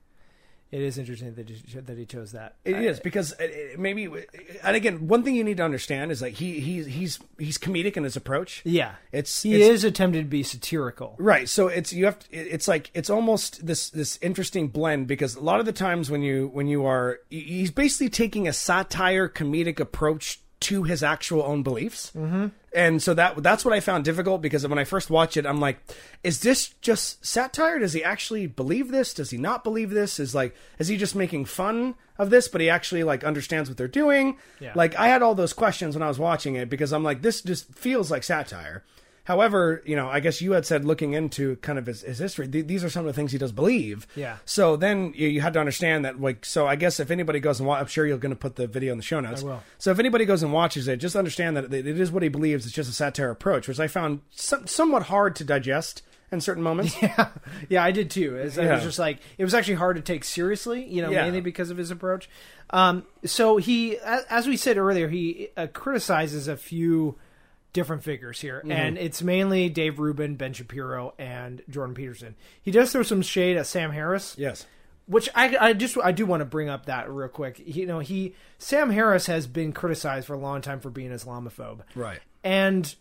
Yeah. It is interesting that he, that he chose that. It I, is because it, it maybe, and again, one thing you need to understand is like he he's he's he's comedic in his approach. Yeah, it's he it's, is attempting to be satirical, right? So it's you have to, it's like it's almost this this interesting blend because a lot of the times when you when you are he's basically taking a satire comedic approach to his actual own beliefs. Mm-hmm. And so that that's what I found difficult because when I first watched it, I'm like, is this just satire? Does he actually believe this? Does he not believe this? Is like, is he just making fun of this, but he actually like understands what they're doing? Yeah. Like I had all those questions when I was watching it because I'm like, this just feels like satire. However, you know, I guess you had said looking into kind of his, his history, th- these are some of the things he does believe. Yeah. So then you, you had to understand that, like, so I guess if anybody goes and watch, I'm sure you're going to put the video in the show notes. I will. So if anybody goes and watches it, just understand that it, it is what he believes. It's just a satire approach, which I found some, somewhat hard to digest in certain moments. Yeah. Yeah, I did too. It was, yeah. it was just like, it was actually hard to take seriously, you know, yeah. mainly because of his approach. Um, so he, as we said earlier, he uh, criticizes a few different figures here, mm-hmm. and it's mainly Dave Rubin, Ben Shapiro, and Jordan Peterson. He does throw some shade at Sam Harris. Yes. Which I, I just I do want to bring up that real quick. You know, he Sam Harris has been criticized for a long time for being Islamophobe, right? And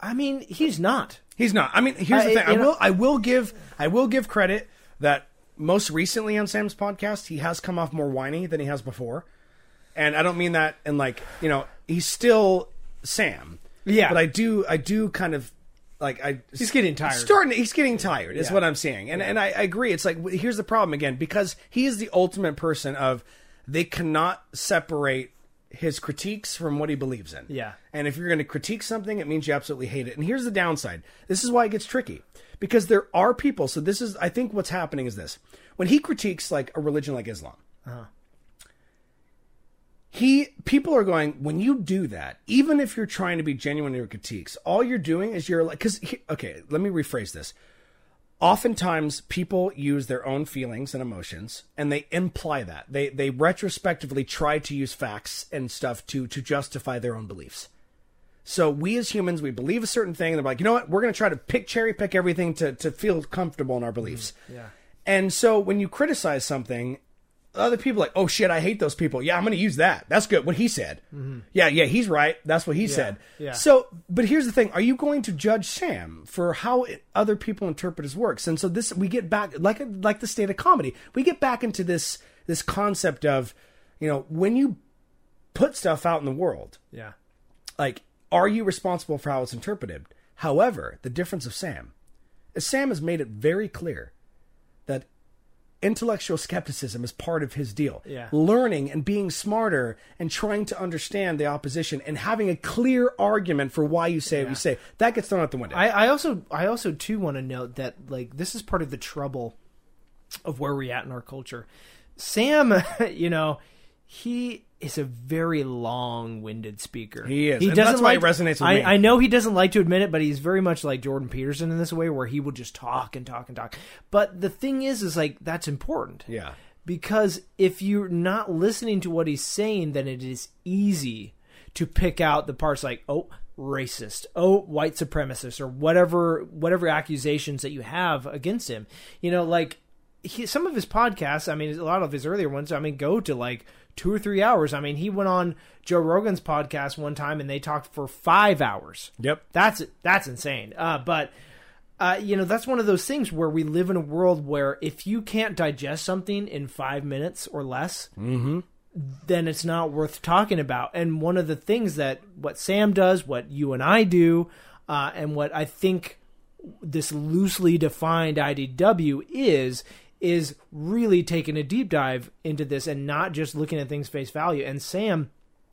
I mean, he's not. He's not. I mean, here's I, the thing. I know, will I will give I will give credit that most recently on Sam's podcast he has come off more whiny than he has before, and I don't mean that. And like you know, he's still Sam. Yeah, but I do I do kind of. Like I, he's getting tired. Starting, he's getting tired is yeah. what I'm seeing, and yeah. and I, I agree. It's like here's the problem again because he is the ultimate person of they cannot separate his critiques from what he believes in. Yeah, and if you're going to critique something, it means you absolutely hate it. And here's the downside. This is why it gets tricky because there are people. So this is I think what's happening is this when he critiques like a religion like Islam, uh-huh. He people are going when you do that, even if you're trying to be genuine in your critiques, all you're doing is you're like, because okay, let me rephrase this. Oftentimes, people use their own feelings and emotions, and they imply that they they retrospectively try to use facts and stuff to to justify their own beliefs. So we as humans, we believe a certain thing, and they're like, you know what, we're going to try to pick cherry pick everything to to feel comfortable in our beliefs. Mm, yeah. And so when you criticize something. Other people like, oh shit, I hate those people. Yeah, I'm going to use that. That's good. What he said. Mm-hmm. Yeah, yeah, he's right. That's what he yeah, said. Yeah. So, but here's the thing. Are you going to judge Sam for how it, other people interpret his works? And so this, we get back, like like the state of comedy, we get back into this this concept of, you know, when you put stuff out in the world, yeah, like, are you responsible for how it's interpreted? However, the difference of Sam, is Sam has made it very clear that intellectual skepticism is part of his deal. Yeah. Learning and being smarter and trying to understand the opposition and having a clear argument for why you say yeah. what you say. That gets thrown out the window. I, I also, I also too want to note that like this is part of the trouble of where we're at in our culture. Sam, you know, he is a very long-winded speaker. He is. He and doesn't that's like, why it resonates with I, me. I know he doesn't like to admit it, but he's very much like Jordan Peterson in this way where he will just talk and talk and talk. But the thing is, is like, that's important. Yeah. Because if you're not listening to what he's saying, then it is easy to pick out the parts like, oh, racist, oh, white supremacist, or whatever, whatever accusations that you have against him. You know, like, he, some of his podcasts, I mean, a lot of his earlier ones, I mean, go to like two or three hours. I mean, he went on Joe Rogan's podcast one time and they talked for five hours. Yep. That's, that's insane. Uh, but, uh, you know, that's one of those things where we live in a world where if you can't digest something in five minutes or less, mm-hmm. then it's not worth talking about. And one of the things that what Sam does, what you and I do, uh, and what I think this loosely defined I D W is, is really taking a deep dive into this and not just looking at things face value. And Sam,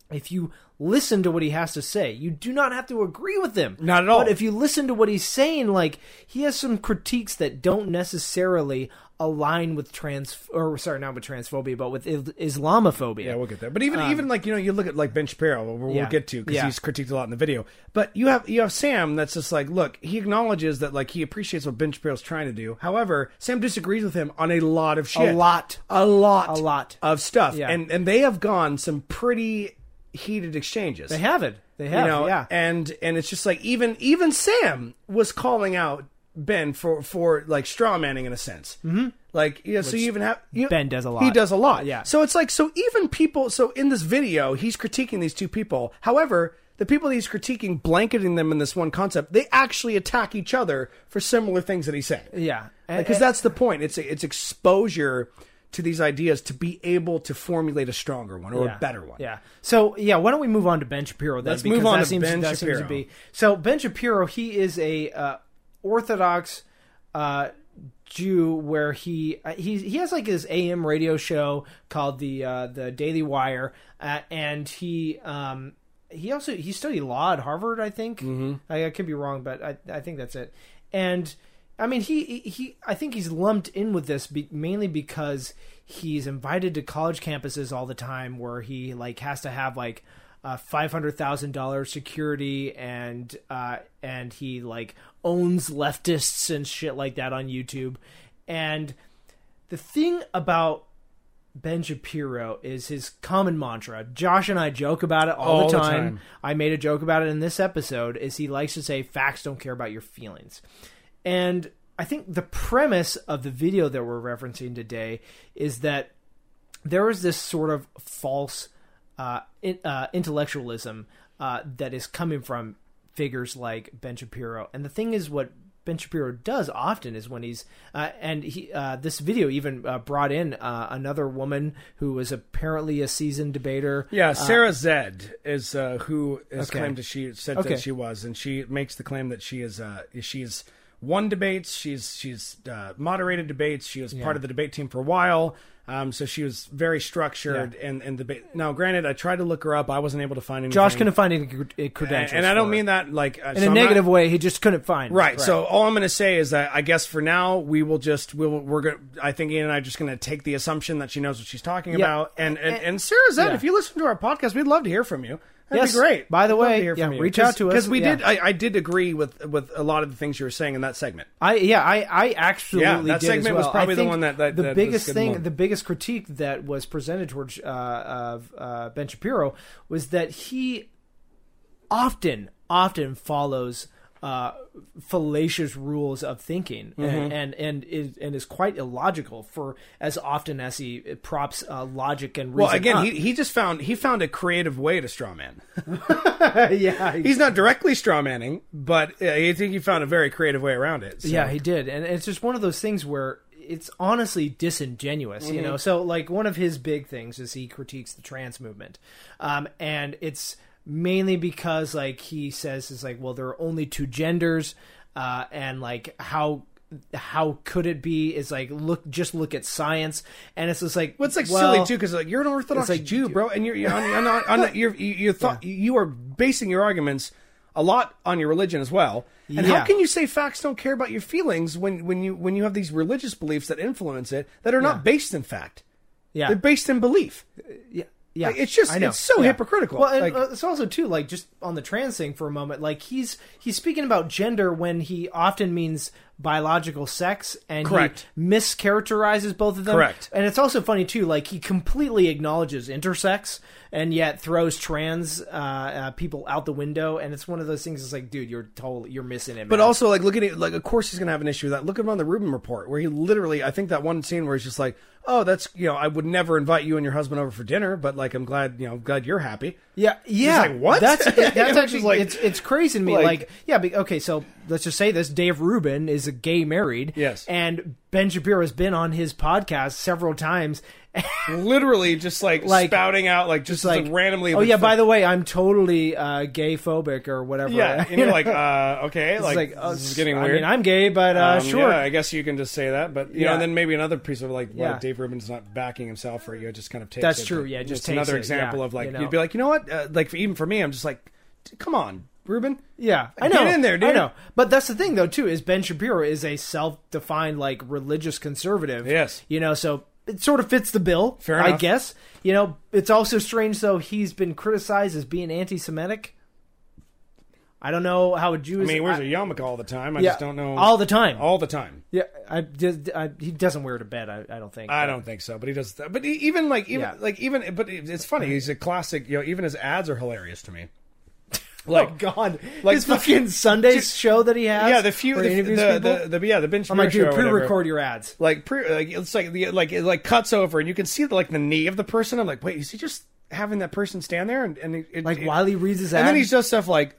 if you listen to what he has to say, you do not have to agree with him. Not at all. But if you listen to what he's saying, like he has some critiques that don't necessarily align with trans or sorry, not with transphobia, but with Islamophobia. Yeah, we'll get there. But even um, even like you know, you look at like Ben Shapiro, we'll yeah, get to because yeah. he's critiqued a lot in the video. But you have you have Sam that's just like, look, he acknowledges that like he appreciates what Ben Shapiro's trying to do. However, Sam disagrees with him on a lot of shit, a lot, a lot, a lot of stuff, yeah. and and they have gone some pretty. Heated exchanges. They have it. They have, you know, yeah. And and it's just like even even Sam was calling out Ben for for like straw manning in a sense. Mm-hmm. Like yeah. Which so you even have you Ben know, does a lot. He does a lot. Yeah. So it's like so even people. So in this video, he's critiquing these two people. However, the people that he's critiquing, blanketing them in this one concept, they actually attack each other for similar things that he said. Yeah. Because like, that's the point. It's it's exposure. To these ideas to be able to formulate a stronger one or yeah. a better one. Yeah. So, yeah, why don't we move on to Ben Shapiro then? Let's because move on that to seems, Ben that Shapiro. Seems to be. So, Ben Shapiro, he is a uh, Orthodox uh, Jew where he, uh, he he has like his A M radio show called the uh, the Daily Wire uh, and he um, he also he studied law at Harvard, I think. Mm-hmm. I, I could be wrong, but I I think that's it. And I mean, he, he, he, I think he's lumped in with this be, mainly because he's invited to college campuses all the time where he like has to have like uh five hundred thousand dollars security and, uh, and he like owns leftists and shit like that on YouTube. And the thing about Ben Shapiro is his common mantra. Josh and I joke about it all, all the, time. the time. I made a joke about it in this episode is he likes to say facts don't care about your feelings. And I think the premise of the video that we're referencing today is that there is this sort of false uh, in, uh, intellectualism uh, that is coming from figures like Ben Shapiro. And the thing is, what Ben Shapiro does often is when he's uh, and he uh, this video even uh, brought in uh, another woman who was apparently a seasoned debater. Yeah, Sarah uh, Zed is uh, who has okay. claimed that she said okay. that she was, and she makes the claim that she is uh, she is. won debates. She's she's uh, moderated debates. She was yeah. part of the debate team for a while. Um, so she was very structured yeah. and, and debate. Now, granted, I tried to look her up. I wasn't able to find anything. Josh couldn't find any credentials. And, and I don't mean that like uh, in so a I'm negative not, way. He just couldn't find. Right. right. So all I'm going to say is that I guess for now we will just we'll, we're going. I think Ian and I are just going to take the assumption that she knows what she's talking yeah. about. And and, and, and Sarah Zed, yeah. if you listen to our podcast, we'd love to hear from you. That'd yes. be great. By the I'd way, yeah, reach out to us because we yeah. did. I, I did agree with with a lot of the things you were saying in that segment. I yeah, I I absolutely yeah, that did segment as well. was probably I think the one that, that the that biggest thing, one. the biggest critique that was presented towards uh, of uh, Ben Shapiro was that he often often follows uh, fallacious rules of thinking mm-hmm. and and and is, and is quite illogical for as often as he props uh, logic and reason. Well, again, up. he he just found he found a creative way to strawman. yeah, he, he's not directly strawmanning, but I think he found a very creative way around it. So. Yeah, he did, and it's just one of those things where it's honestly disingenuous, mm-hmm. you know. So, like, one of his big things is he critiques the trans movement, um, and it's. mainly because, like, he says, it's like, well, there are only two genders, uh, and, like, how how could it be? Is like, look, just look at science. And it's just like... Well, it's, like, well, silly, too, because, like, you're an Orthodox like, Jew, bro, and you're, you're, on, you're, not, on, you're, you're thought, yeah. you are basing your arguments a lot on your religion as well. And yeah. how can you say facts don't care about your feelings when, when, you, when you have these religious beliefs that influence it that are not yeah. based in fact? Yeah. They're based in belief. Yeah. Yeah, like, it's just it's so yeah. hypocritical. Well, and like, uh, it's also too like just on the trans thing for a moment. Like he's he's speaking about gender when he often means biological sex, and correct. he mischaracterizes both of them. Correct. And it's also funny too. Like he completely acknowledges intersex, and yet throws trans uh, uh, people out the window. And it's one of those things. It's like, dude, you're totally you're missing it. But man. also, like, look at it. Like, of course he's gonna have an issue with that. Look at him on the Rubin Report, where he literally, I think that one scene where he's just like. Oh, that's, you know, I would never invite you and your husband over for dinner, but, like, I'm glad, you know, glad you're happy. Yeah. Yeah. He's like, what? That's, it, that's actually, like, it's, it's crazy to me. Like, like yeah, but, okay, so let's just say this. Dave Rubin is a gay married. Yes. And Ben Shapiro has been on his podcast several times. Literally just, like, like, spouting out, like, just, just like, like, randomly. Oh, yeah, by the way, I'm totally uh, gay-phobic or whatever. Yeah, and you're like, uh, okay, like, like oh, this is getting weird. I mean, I'm gay, but uh, um, sure. Yeah, I guess you can just say that. But, you yeah. know, and then maybe another piece of, like, well, yeah. Dave Rubin's not backing himself or you just kind of takes That's it. That's true, yeah, just takes another it, example yeah, of, like, you know. You'd be like, you know what? Uh, like, for, even for me, I'm just like, come on. Rubin, yeah, I know. Get in there, dude. I know, but that's the thing, though. Too is Ben Shapiro is a self-defined like religious conservative. Yes, you know, so it sort of fits the bill. Fair enough, I guess. You know, it's also strange though. He's been criticized as being anti-Semitic. I don't know how a Jew. Is... I mean, he wears I, a yarmulke all the time. I yeah, just don't know all the time, all the time. Yeah, I just I, he doesn't wear it to bed. I, I don't think. I but... don't think so. But he does. But he, even like even yeah. like even. But it's funny. He's a classic. You know, even his ads are hilarious to me. Like, oh God, like his fucking Sunday just, show that he has. Yeah, the few the, the, the, the yeah the Ben Shapiro. I'm like, dude, pre-record your ads. Like, pre, like it's like the like it like cuts over and you can see the, like the knee of the person. I'm like, wait, is he just having that person stand there and, and it, like it, while he reads his ad? And then he does stuff like,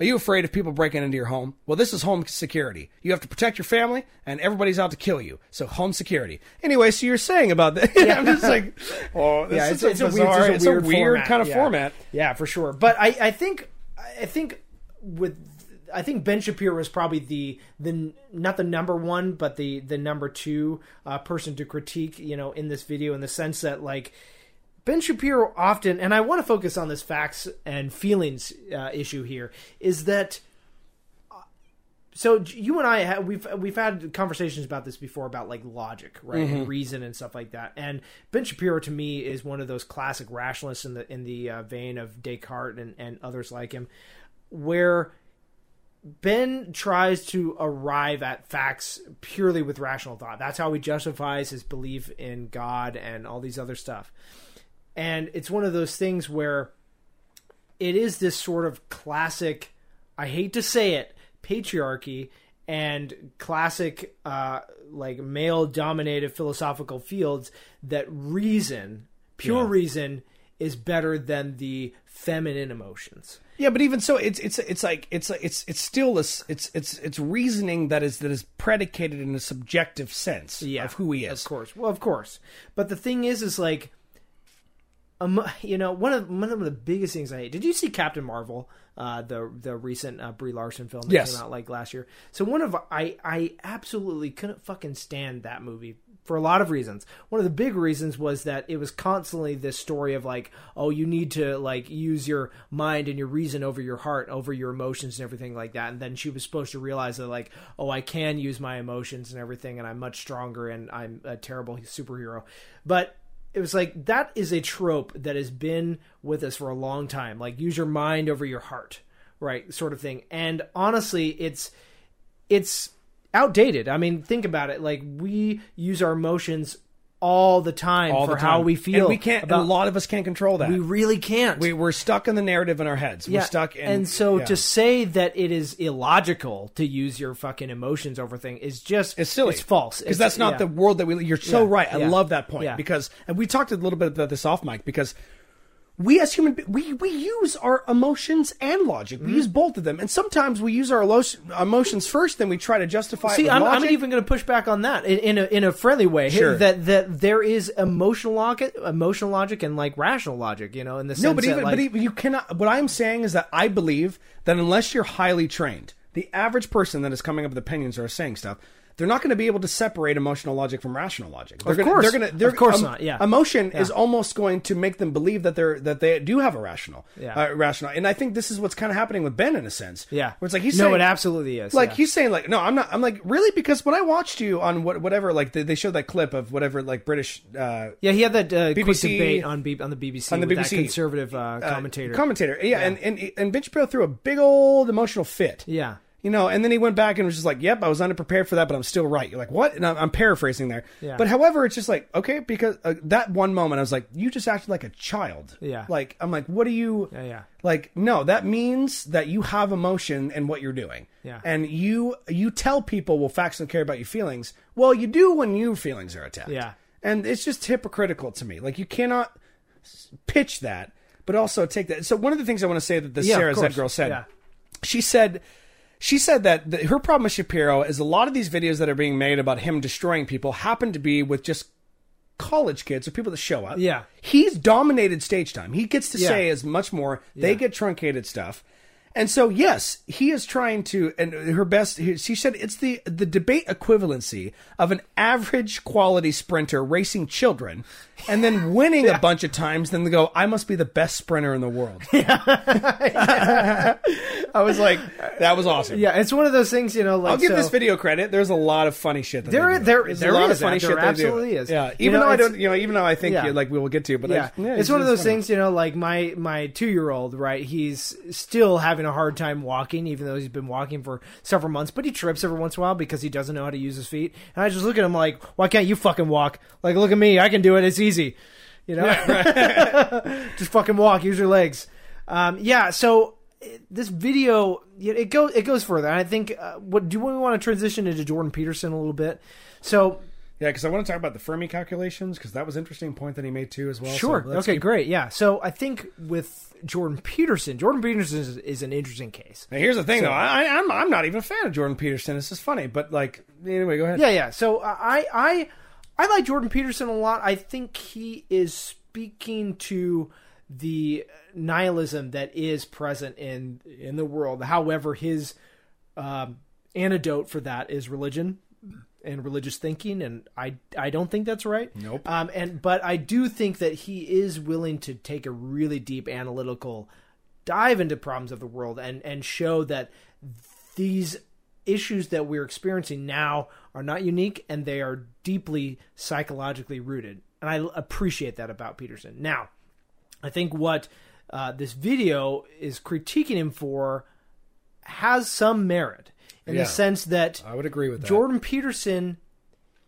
are you afraid of people breaking into your home? Well, this is home security. You have to protect your family, and everybody's out to kill you. So home security. Anyway, so you're saying about that. Yeah. I'm just like, oh, this yeah, is it's, a it's bizarre, a weird, it's a weird, weird format. kind of yeah. format. Yeah, for sure. But I, I think, I think with, I think Ben Shapiro was probably the the not the number one, but the the number two uh, person to critique. You know, in this video, in the sense that like. Ben Shapiro often, and I want to focus on this facts and feelings uh, issue here, is that uh, so you and I have, we've we've had conversations about this before about like logic, right, mm-hmm. and reason and stuff like that. And Ben Shapiro to me is one of those classic rationalists in the in the uh, vein of Descartes and, and others like him, where Ben tries to arrive at facts purely with rational thought. That's how he justifies his belief in God and all these other stuff. And it's one of those things where it is this sort of classic, I hate to say it, patriarchy and classic uh, like male-dominated philosophical fields that reason, pure yeah. reason, is better than the feminine emotions. Yeah, but even so, it's it's it's like it's it's it's still this it's it's it's reasoning that is that is predicated in a subjective sense yeah, of who he is. Of course, well, of course. But the thing is, is like, um, you know, one of one of the biggest things I hate. Did you see Captain Marvel? Uh, the the recent uh, Brie Larson film that yes. came out like last year. So one of I I absolutely couldn't fucking stand that movie. For a lot of reasons. One of the big reasons was that it was constantly this story of like, oh, you need to like use your mind and your reason over your heart, over your emotions and everything like that. And then she was supposed to realize that like, oh, I can use my emotions and everything, and I'm much stronger, and I'm a terrible superhero. But it was like, that is a trope that has been with us for a long time. Like, use your mind over your heart, right? Sort of thing. And honestly, it's, it's, outdated. I mean, think about it. Like, we use our emotions all the time all for the time. How we feel. And we can't, about, and a lot of us can't control that. We really can't. We, we're stuck in the narrative in our heads. Yeah. We're stuck in... And so yeah. to say that it is illogical to use your fucking emotions over thing is just... It's silly. It's false. Because that's not yeah. the world that we... You're so yeah. right. I yeah. love that point. Yeah. Because... And we talked a little bit about this off mic, because... We as human, we, we use our emotions and logic. We mm-hmm. use both of them. And sometimes we use our emotions first, then we try to justify See, it with I'm, logic. See, I'm even going to push back on that in, in, a, in a friendly way. Sure. That, that there is emotional logic, emotional logic and like rational logic, you know, in the sense no, but that even, like... but even, you cannot, what I'm saying is that I believe that unless you're highly trained, the average person that is coming up with opinions or saying stuff, they're not going to be able to separate emotional logic from rational logic. They're of course, gonna, they're gonna, they're, of course um, not. Yeah, emotion yeah. is almost going to make them believe that they're that they do have a rational, yeah. uh, rational. And I think this is what's kind of happening with Ben in a sense. Yeah, where it's like he's no, saying, it absolutely is. Like yeah. he's saying, like, no, I'm not. I'm like, really, because when I watched you on what, whatever, like they, they showed that clip of whatever, like British. Uh, yeah, he had that uh, B B C, quick debate on B, on the B B C on the with B B C that conservative uh, commentator. Uh, commentator, yeah, yeah, and and and Ben Shapiro threw a big old emotional fit. Yeah. You know, and then he went back and was just like, yep, I was underprepared for that, but I'm still right. You're like, what? And I'm, I'm paraphrasing there. Yeah. But however, it's just like, okay, because uh, that one moment, I was like, you just acted like a child. Yeah. Like, I'm like, what do you... Yeah, yeah. Like, no, that means that you have emotion in what you're doing. Yeah. And you you tell people, well, facts don't care about your feelings. Well, you do when your feelings are attacked. Yeah. And it's just hypocritical to me. Like, you cannot pitch that, but also take that. So one of the things I want to say that the yeah, Sarah Z girl said, yeah. she said... She said that the, her problem with Shapiro is a lot of these videos that are being made about him destroying people happen to be with just college kids or people that show up. Yeah. He's dominated stage time. He gets to yeah. say as much more. Yeah. They get truncated stuff. And so, yes, he is trying to, and her best, she said it's the, the debate equivalency of an average quality sprinter racing children and then winning yeah. a bunch of times. Then they go, I must be the best sprinter in the world. Yeah. yeah. I was like, that was awesome. Yeah, it's one of those things, you know. Like, I'll give so, this video credit. There's a lot of funny shit. That there, they do. there, there a lot is. Of funny that, shit there absolutely do. Is. Yeah, even you know, though I don't, you know, even though I think yeah. like we will get to, but yeah, I, yeah it's, it's one of those funny. Things, you know. Like my my two year old, right? He's still having a hard time walking, even though he's been walking for several months. But he trips every once in a while because he doesn't know how to use his feet. And I just look at him like, why can't you fucking walk? Like, look at me, I can do it. It's easy, you know. Yeah, right. Just fucking walk. Use your legs. Um, yeah. So. This video, it goes it goes further. And I think uh, what do we want to transition into Jordan Peterson a little bit? So yeah, because I want to talk about the Fermi calculations, because that was an interesting point that he made too as well. Sure. So okay, keep... great. Yeah. So I think with Jordan Peterson, Jordan Peterson is, is an interesting case. Now here's the thing, so, though. I, I'm I'm not even a fan of Jordan Peterson. It's just funny, but like anyway, go ahead. Yeah, yeah. So I I I like Jordan Peterson a lot. I think he is speaking to the nihilism that is present in in the world. However, his um, antidote for that is religion and religious thinking, and I I don't think that's right. Nope. Um, and but I do think that he is willing to take a really deep analytical dive into problems of the world and and show that these issues that we're experiencing now are not unique and they are deeply psychologically rooted. And I appreciate that about Peterson. Now, I think what uh, this video is critiquing him for has some merit in yeah, the sense that I would agree with that. Jordan Peterson,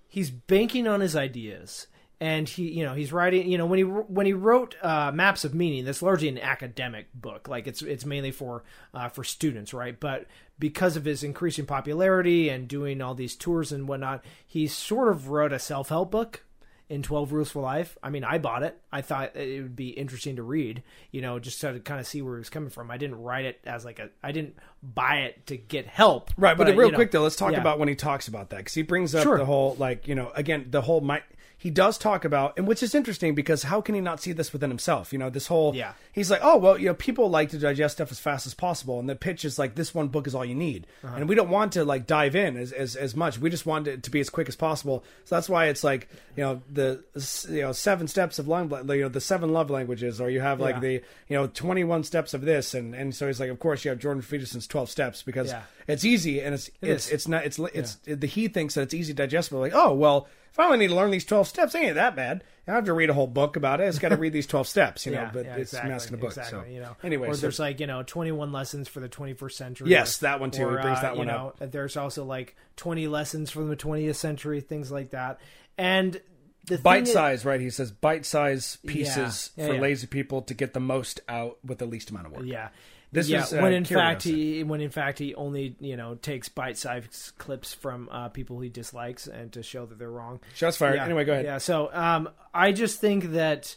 he's banking on his ideas And he, you know, he's writing, you know, when he when he wrote uh, Maps of Meaning, that's largely an academic book. Like it's it's mainly for uh, for students, right? But because of his increasing popularity and doing all these tours and whatnot, he sort of wrote a self-help book in twelve Rules for Life. I mean, I bought it. I thought it would be interesting to read, you know, just to kind of see where he was coming from. I didn't write it as like a, I didn't buy it to get help. Right, but, but real I, quick know, though, let's talk yeah. about when he talks about that, because he brings up sure. the whole, like, you know, again, the whole my. He does talk about, and which is interesting because how can he not see this within himself? You know, this whole, yeah. he's like, oh, well, you know, people like to digest stuff as fast as possible. And the pitch is like, this one book is all you need. Uh-huh. And we don't want to like dive in as, as, as much. We just want it to be as quick as possible. So that's why it's like, you know, the, you know, seven steps of love, you know, the seven love languages, or you have like yeah. the, you know, twenty-one steps of this. And, and so he's like, of course you have Jordan Peterson's twelve steps because yeah. it's easy. And it's, it it's, is. it's not, it's, it's, yeah. the, he thinks that it's easy digestible. Like, oh, well, if I only need to learn these twelve steps, it ain't that bad. I don't have to read a whole book about it. I just got to read these twelve steps, you know, yeah, but yeah, it's exactly, masking a book. Exactly, so. You know. Anyway, or so, there's like, you know, twenty-one lessons for the twenty-first century. Yes, that one too. Or, he brings that uh, one you know, up. There's also like twenty lessons from the twentieth century, things like that. And the bite size, is, right? He says bite size pieces yeah, yeah, for yeah. lazy people to get the most out with the least amount of work. Yeah. This yeah, is, uh, when in Curio fact said. he when in fact he only you know takes bite-sized clips from uh, people he dislikes and to show that they're wrong. Shots fired. Yeah. Anyway, go ahead. Yeah. So um, I just think that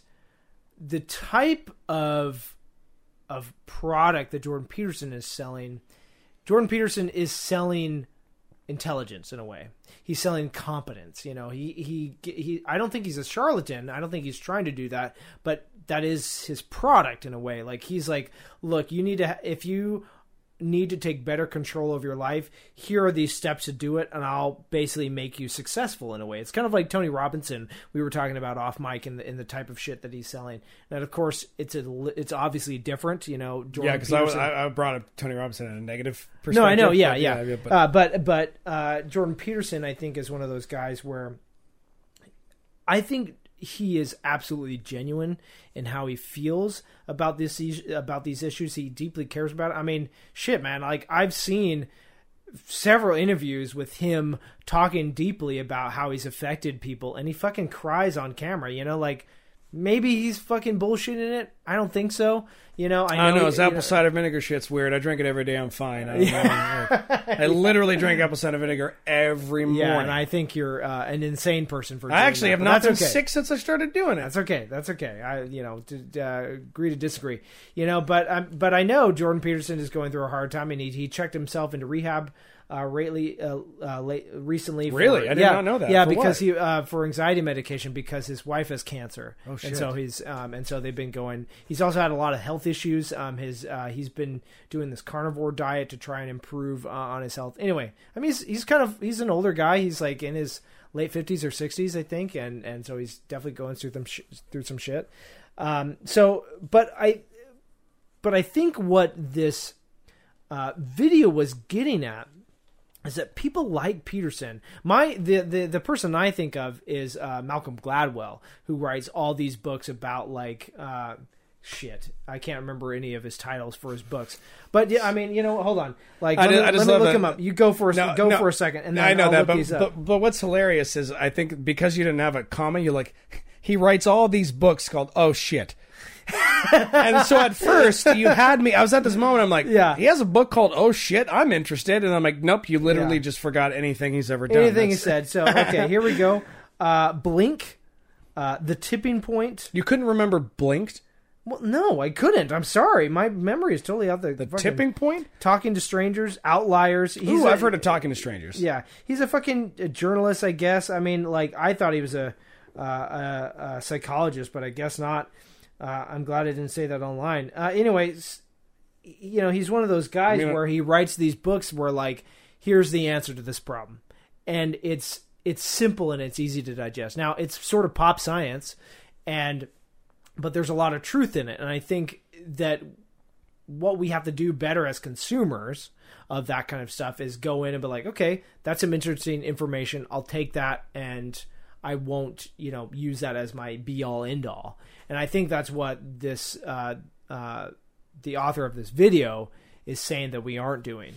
the type of of product that Jordan Peterson is selling, Jordan Peterson is selling intelligence in a way. He's selling competence. You know, he he he. I don't think he's a charlatan. I don't think he's trying to do that, but that is his product in a way. Like he's like, look, you need to, if you need to take better control of your life, here are these steps to do it. And I'll basically make you successful in a way. It's kind of like Tony Robbins. We were talking about off mic and the, and the type of shit that he's selling. And of course it's a, it's obviously different, you know, Jordan yeah, cause Peterson, I, I brought up Tony Robbins in a negative perspective. No, I know. Yeah. But, yeah. yeah but, uh, but, but uh, Jordan Peterson, I think, is one of those guys where I think he is absolutely genuine in how he feels about this, about these issues. He deeply cares about it. I mean, shit, man. Like I've seen several interviews with him talking deeply about how he's affected people, and he fucking cries on camera, you know, like maybe he's fucking bullshitting it. I don't think so. You know, I know, I know his apple know. cider vinegar shit's weird. I drink it every day. I'm fine. I, yeah. I, I literally drink apple cider vinegar every morning. Yeah, and I think you're uh, an insane person for doing I actually that, have not been okay. sick since I started doing it. That's okay. That's okay. I, you know, to, uh, agree to disagree. You know, but um, but I know Jordan Peterson is going through a hard time, and he he checked himself into rehab uh, lately, uh, uh, late, recently. For, really? I did yeah, not know that. Yeah, for because what? he uh, for anxiety medication because his wife has cancer. Oh shit! And so he's um, and so they've been going. He's also had a lot of health issues. Um, his uh, he's been doing this carnivore diet to try and improve uh, on his health. Anyway, I mean, he's he's kind of he's an older guy. He's like in his late fifties or sixties, I think, and and so he's definitely going through them sh- through some shit. Um, so, but I, but I think what this uh, video was getting at is that people like Peterson. My the the, the person I think of is uh, Malcolm Gladwell, who writes all these books about like. Uh, Shit, I can't remember any of his titles for his books, but yeah, I mean, you know, hold on, like let I, me, I just let me look that. him up. You go for a, no, go no, for a second, and then I know I'll that. Look but, these up. But, but what's hilarious is I think because you didn't have a comma, you're like, he writes all these books called "Oh Shit." And so at first you had me, I was at this moment, I'm like, yeah, he has a book called "Oh Shit," I'm interested, and I'm like, nope, you literally yeah. just forgot anything he's ever done. Anything That's... he said. So okay, here we go. Uh, Blink, uh, The Tipping Point. You couldn't remember Blinked. Well, no, I couldn't. I'm sorry. My memory is totally out there. The Tipping Point? Talking to Strangers, Outliers. He's Ooh, a, I've heard of Talking to Strangers. Yeah. He's a fucking a journalist, I guess. I mean, like, I thought he was a, uh, a, a psychologist, but I guess not. Uh, I'm glad I didn't say that online. Uh, anyways, you know, he's one of those guys I mean, where he writes these books where, like, here's the answer to this problem. And it's it's simple and it's easy to digest. Now, it's sort of pop science, and... but there's a lot of truth in it. And I think that what we have to do better as consumers of that kind of stuff is go in and be like, okay, that's some interesting information. I'll take that and I won't, you know, use that as my be all end all. And I think that's what this, uh, uh, the author of this video is saying that we aren't doing.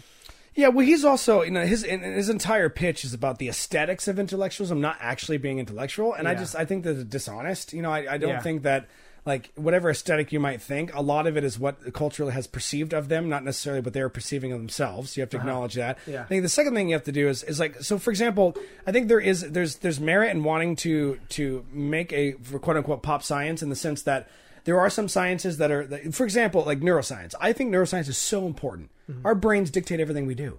Yeah, well, he's also, you know, his his entire pitch is about the aesthetics of intellectualism, not actually being intellectual. And yeah. I just, I think that it's dishonest. You know, I, I don't yeah. think that, like, whatever aesthetic you might think, a lot of it is what culture has perceived of them, not necessarily what they're perceiving of themselves. You have to uh-huh. acknowledge that. Yeah. I think the second thing you have to do is, is like, so for example, I think there is, there's, there's merit in wanting to, to make a quote unquote pop science in the sense that there are some sciences that are, for example, like neuroscience. I think neuroscience is so important. Mm-hmm. Our brains dictate everything we do.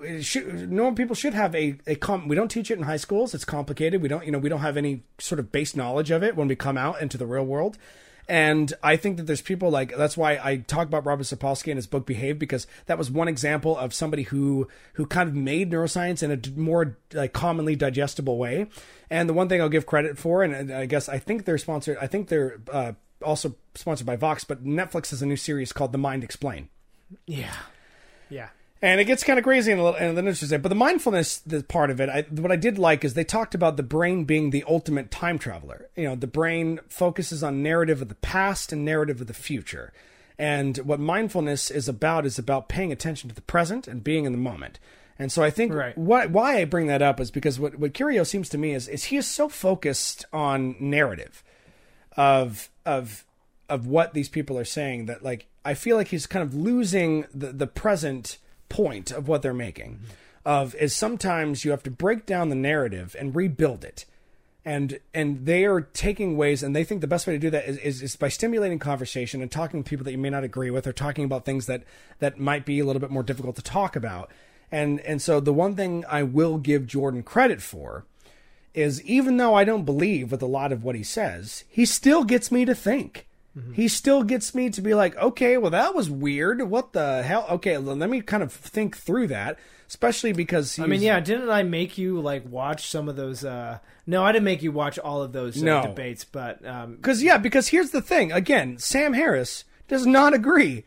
It should, normal people should have a, a com, we don't teach it in high schools. It's complicated. We don't, you know, we don't have any sort of base knowledge of it when we come out into the real world. And I think that there's people like, that's why I talk about Robert Sapolsky and his book Behave, because that was one example of somebody who, who kind of made neuroscience in a more like commonly digestible way. And the one thing I'll give credit for, and I guess I think they're sponsored, I think they're, uh, also sponsored by Vox, but Netflix has a new series called The Mind Explained. Yeah. Yeah. And it gets kind of crazy in a little, in the news today. But the mindfulness the part of it, I, what I did like is they talked about the brain being the ultimate time traveler. You know, the brain focuses on narrative of the past and narrative of the future. And what mindfulness is about is about paying attention to the present and being in the moment. And so I think right. what, why I bring that up is because what, what Curio seems to me is, is he is so focused on narrative of of of what these people are saying that, like, I feel like he's kind of losing the, the present point of what they're making mm-hmm. of is sometimes you have to break down the narrative and rebuild it. And, and they are taking ways, and they think the best way to do that is, is, is by stimulating conversation and talking to people that you may not agree with, or talking about things that, that might be a little bit more difficult to talk about. And, and so the one thing I will give Jordan credit for is, even though I don't believe with a lot of what he says, he still gets me to think. Mm-hmm. He still gets me to be like, okay, well, that was weird. What the hell? Okay, well, let me kind of think through that, especially because he I mean, was... yeah, didn't I make you, like, watch some of those? Uh... No, I didn't make you watch all of those uh, no. debates, but... Because, um... yeah, because here's the thing. Again, Sam Harris does not agree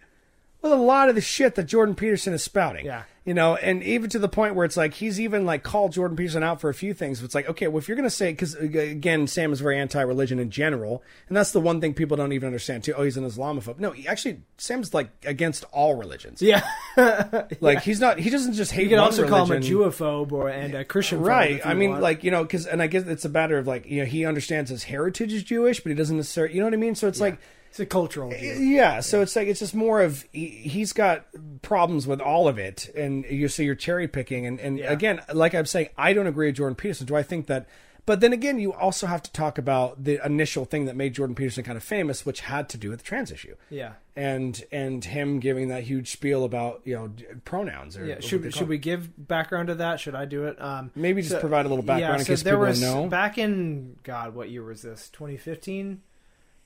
with a lot of the shit that Jordan Peterson is spouting. Yeah. You know, and even to the point where it's like, he's even like called Jordan Peterson out for a few things. It's like, okay, well, if you're going to say, because again, Sam is very anti-religion in general. And that's the one thing people don't even understand too. Oh, he's an Islamophobe. No, he actually, Sam's like against all religions. Yeah. like yeah. he's not, he doesn't just hate religion. You can also religion. call him a Jewophobe or and a Christian. Right. I mean, want. like, you know, because, and I guess it's a matter of like, you know, he understands his heritage is Jewish, but he doesn't necessarily, you know what I mean? So it's yeah. like. It's a cultural view. Yeah, so yeah. it's like, it's just more of, he, he's got problems with all of it, and you see so you're cherry picking, and, and yeah. again, like I'm saying, I don't agree with Jordan Peterson. Do I think that, but then again, you also have to talk about the initial thing that made Jordan Peterson kind of famous, which had to do with the trans issue. Yeah. And and him giving that huge spiel about, you know, pronouns. Or, yeah, should should we give background to that? Should I do it? Um, Maybe just so, provide a little background yeah, in so case people was, don't know. Back in, God, what year was this? twenty fifteen?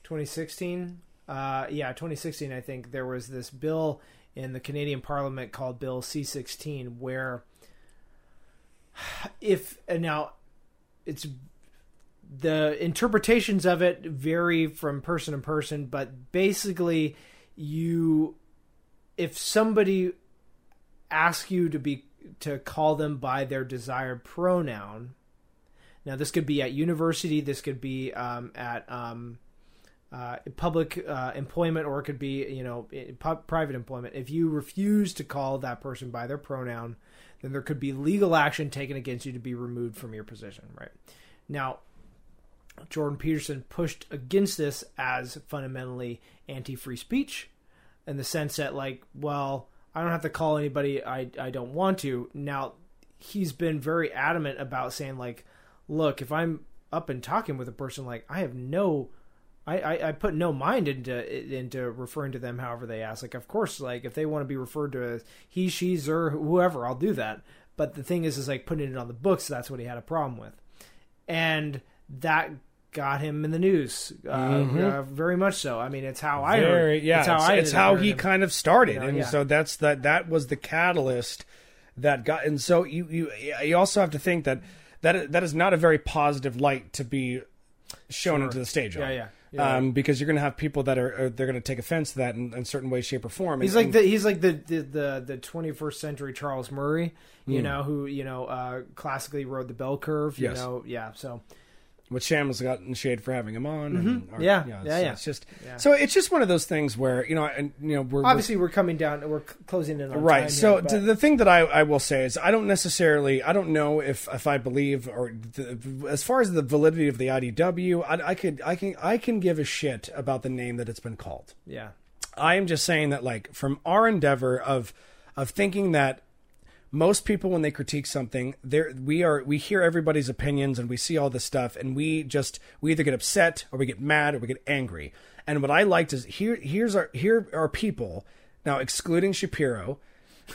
twenty sixteen uh yeah twenty sixteen I think there was this bill in the Canadian Parliament called Bill C sixteen, where if and now it's the interpretations of it vary from person to person, but basically you if somebody asks you to be to call them by their desired pronoun, now this could be at university, this could be um at um Uh, public uh, employment, or it could be, you know, pu- private employment. If you refuse to call that person by their pronoun, then there could be legal action taken against you to be removed from your position. Right now, Jordan Peterson pushed against this as fundamentally anti-free speech, in the sense that, like, well, I don't have to call anybody I, I don't want to. Now, he's been very adamant about saying, like, look, if I'm up and talking with a person, like, I have no I, I put no mind into into referring to them however they ask. Like, of course, like, if they want to be referred to as he, she, or whoever, I'll do that. But the thing is, is like putting it on the books. That's what he had a problem with. And that got him in the news. Uh, mm-hmm. uh, very much so. I mean, it's how I very, heard. Yeah, it's how, it's, I it's how he him. kind of started. You know, and yeah. so that's that. That was the catalyst that got. And so you, you, you also have to think that, that that is not a very positive light to be shown sure. into the stage. Yeah, on. yeah. Yeah. Um, because you're going to have people that are, are they're going to take offense to that in a certain way, shape, or form. And, he's like the he's like the the, the, the twenty-first century Charles Murray, you mm. know, who you know uh, classically rode the bell curve. You yes. know, yeah. So Which Sam has gotten shade for having him on. Mm-hmm. And our, yeah, you know, yeah, so yeah. It's just yeah. so it's just one of those things where you know, and you know, we're obviously we're, we're coming down, we're closing in on right. Time so here, the thing that I, I will say is I don't necessarily, I don't know if, if I believe or the, as far as the validity of the I D W, I, I could, I can, I can give a shit about the name that it's been called. Yeah, I am just saying that like from our endeavor of of thinking that. Most people, when they critique something, there we are. We hear everybody's opinions and we see all this stuff, and we just we either get upset or we get mad or we get angry. And what I liked is here. Here's our here are people now, excluding Shapiro,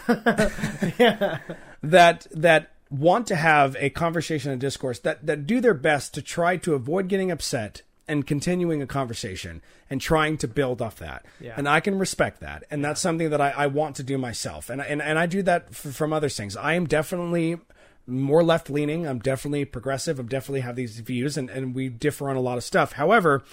yeah. that that want to have a conversation and discourse that that do their best to try to avoid getting upset and continuing a conversation and trying to build off that. Yeah. And I can respect that. And that's something that I, I want to do myself. And, and, and I do that f- from other things. I am definitely more left leaning. I'm definitely progressive. I'm definitely have these views and, and we differ on a lot of stuff. However,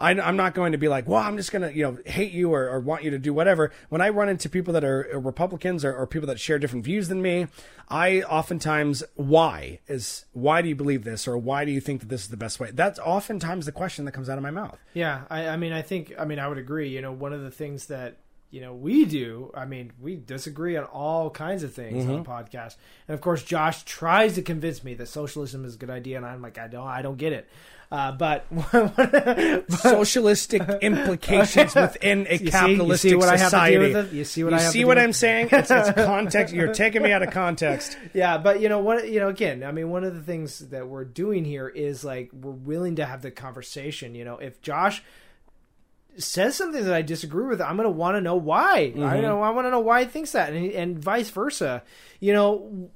I, I'm not going to be like, well, I'm just going to, you know, hate you or, or want you to do whatever. When I run into people that are Republicans or, or people that share different views than me, I oftentimes, why is, why do you believe this? Or why do you think that this is the best way? That's oftentimes the question that comes out of my mouth. Yeah. I, I mean, I think, I mean, I would agree, you know, one of the things that, you know, we do, I mean, we disagree on all kinds of things mm-hmm. on the podcast. And of course, Josh tries to convince me that socialism is a good idea. And I'm like, I don't, I don't get it. Uh, but, but socialistic implications within a capitalistic society. You see what I have to do with it? I'm saying? It's, it's context. You're taking me out of context. Yeah, but you know what? You know, again, I mean, one of the things that we're doing here is like we're willing to have the conversation. You know, if Josh says something that I disagree with, I'm going to want to know why. Mm-hmm. I know I want to know why he thinks that, and, and vice versa. You know.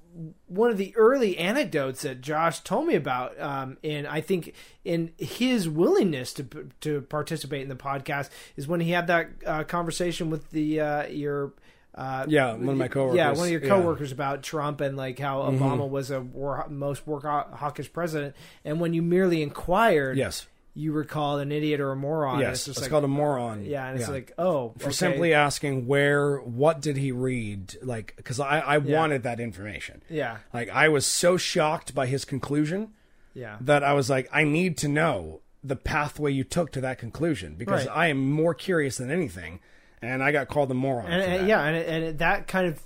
One of the early anecdotes that Josh told me about, um, and I think in his willingness to to participate in the podcast is when he had that uh, conversation with the uh, your uh, yeah one of my coworkers yeah one of your coworkers yeah. about Trump and like how mm-hmm. Obama was a war, most war hawkish president, and when you merely inquired, yes. you were called an idiot or a moron. Yes, and it's, it's like, called a moron. Yeah, and it's yeah. like, oh, for okay. simply asking where, what did he read? Like, because I, I yeah. wanted that information. Yeah. Like, I was so shocked by his conclusion yeah. that I was like, I need to know the pathway you took to that conclusion because right. I am more curious than anything, and I got called a moron and, for and, that. Yeah, and, it, and it, that kind of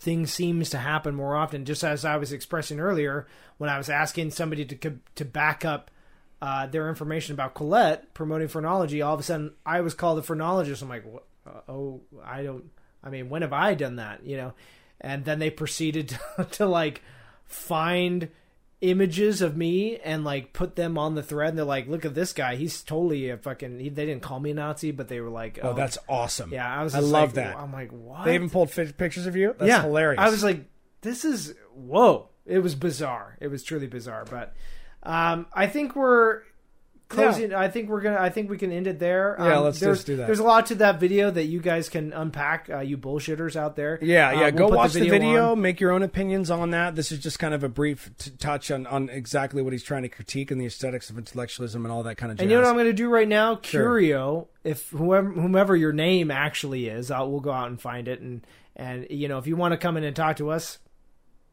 thing seems to happen more often, just as I was expressing earlier when I was asking somebody to to back up Uh, their information about Quillette promoting phrenology. All of a sudden, I was called a phrenologist. I'm like, what? oh, I don't. I mean, when have I done that? You know, and then they proceeded to, to like find images of me and like put them on the thread. And they're like, look at this guy. He's totally a fucking. He, they didn't call me a Nazi, but they were like, oh, oh that's awesome. Yeah, I was. I love like, that. I'm like, what? They even pulled f- pictures of you. That's yeah. hilarious. I was like, this is whoa. It was bizarre. It was truly bizarre, but. Um, I think we're closing. Yeah. I think we're going to, I think we can end it there. Um, yeah, let's just do that. There's a lot to that video that you guys can unpack, uh, you bullshitters out there. Yeah. Yeah. Uh, we'll go watch the video, the video make your own opinions on that. This is just kind of a brief t- touch on, on exactly what he's trying to critique and the aesthetics of intellectualism and all that kind of jazz. And you know what I'm going to do right now? Sure. Curio, if whoever, whomever your name actually is, I'll, we'll go out and find it. And, and, you know, if you want to come in and talk to us,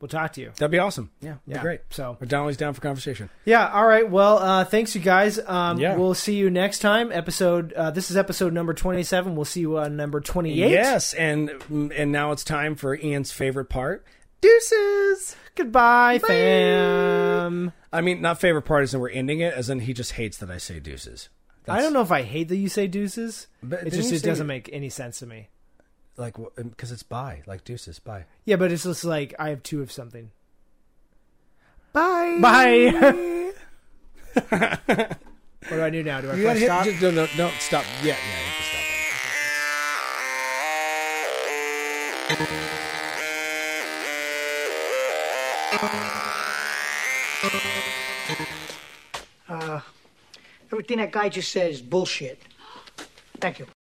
we'll talk to you. That'd be awesome. Yeah. Yeah. Be great. So we're always down for conversation. Yeah. All right. Well, uh, thanks you guys. Um, yeah. We'll see you next time. Episode. Uh, this is episode number twenty-seven. We'll see you on number twenty-eight. Yes. And, and now it's time for Ian's favorite part. Deuces. Goodbye, Bye. fam. I mean, not favorite part as in we're ending it as in he just hates that I say deuces. That's... I don't know if I hate that you say deuces. But it just it say... doesn't make any sense to me. Like, because it's bye, like deuces, bye. Yeah, but it's just like I have two of something. Bye, bye. What do I do now? Do I press hit, stop? Just, no, no, no, stop. Yeah, yeah, you have to stop. Uh, everything that guy just says is bullshit. Thank you.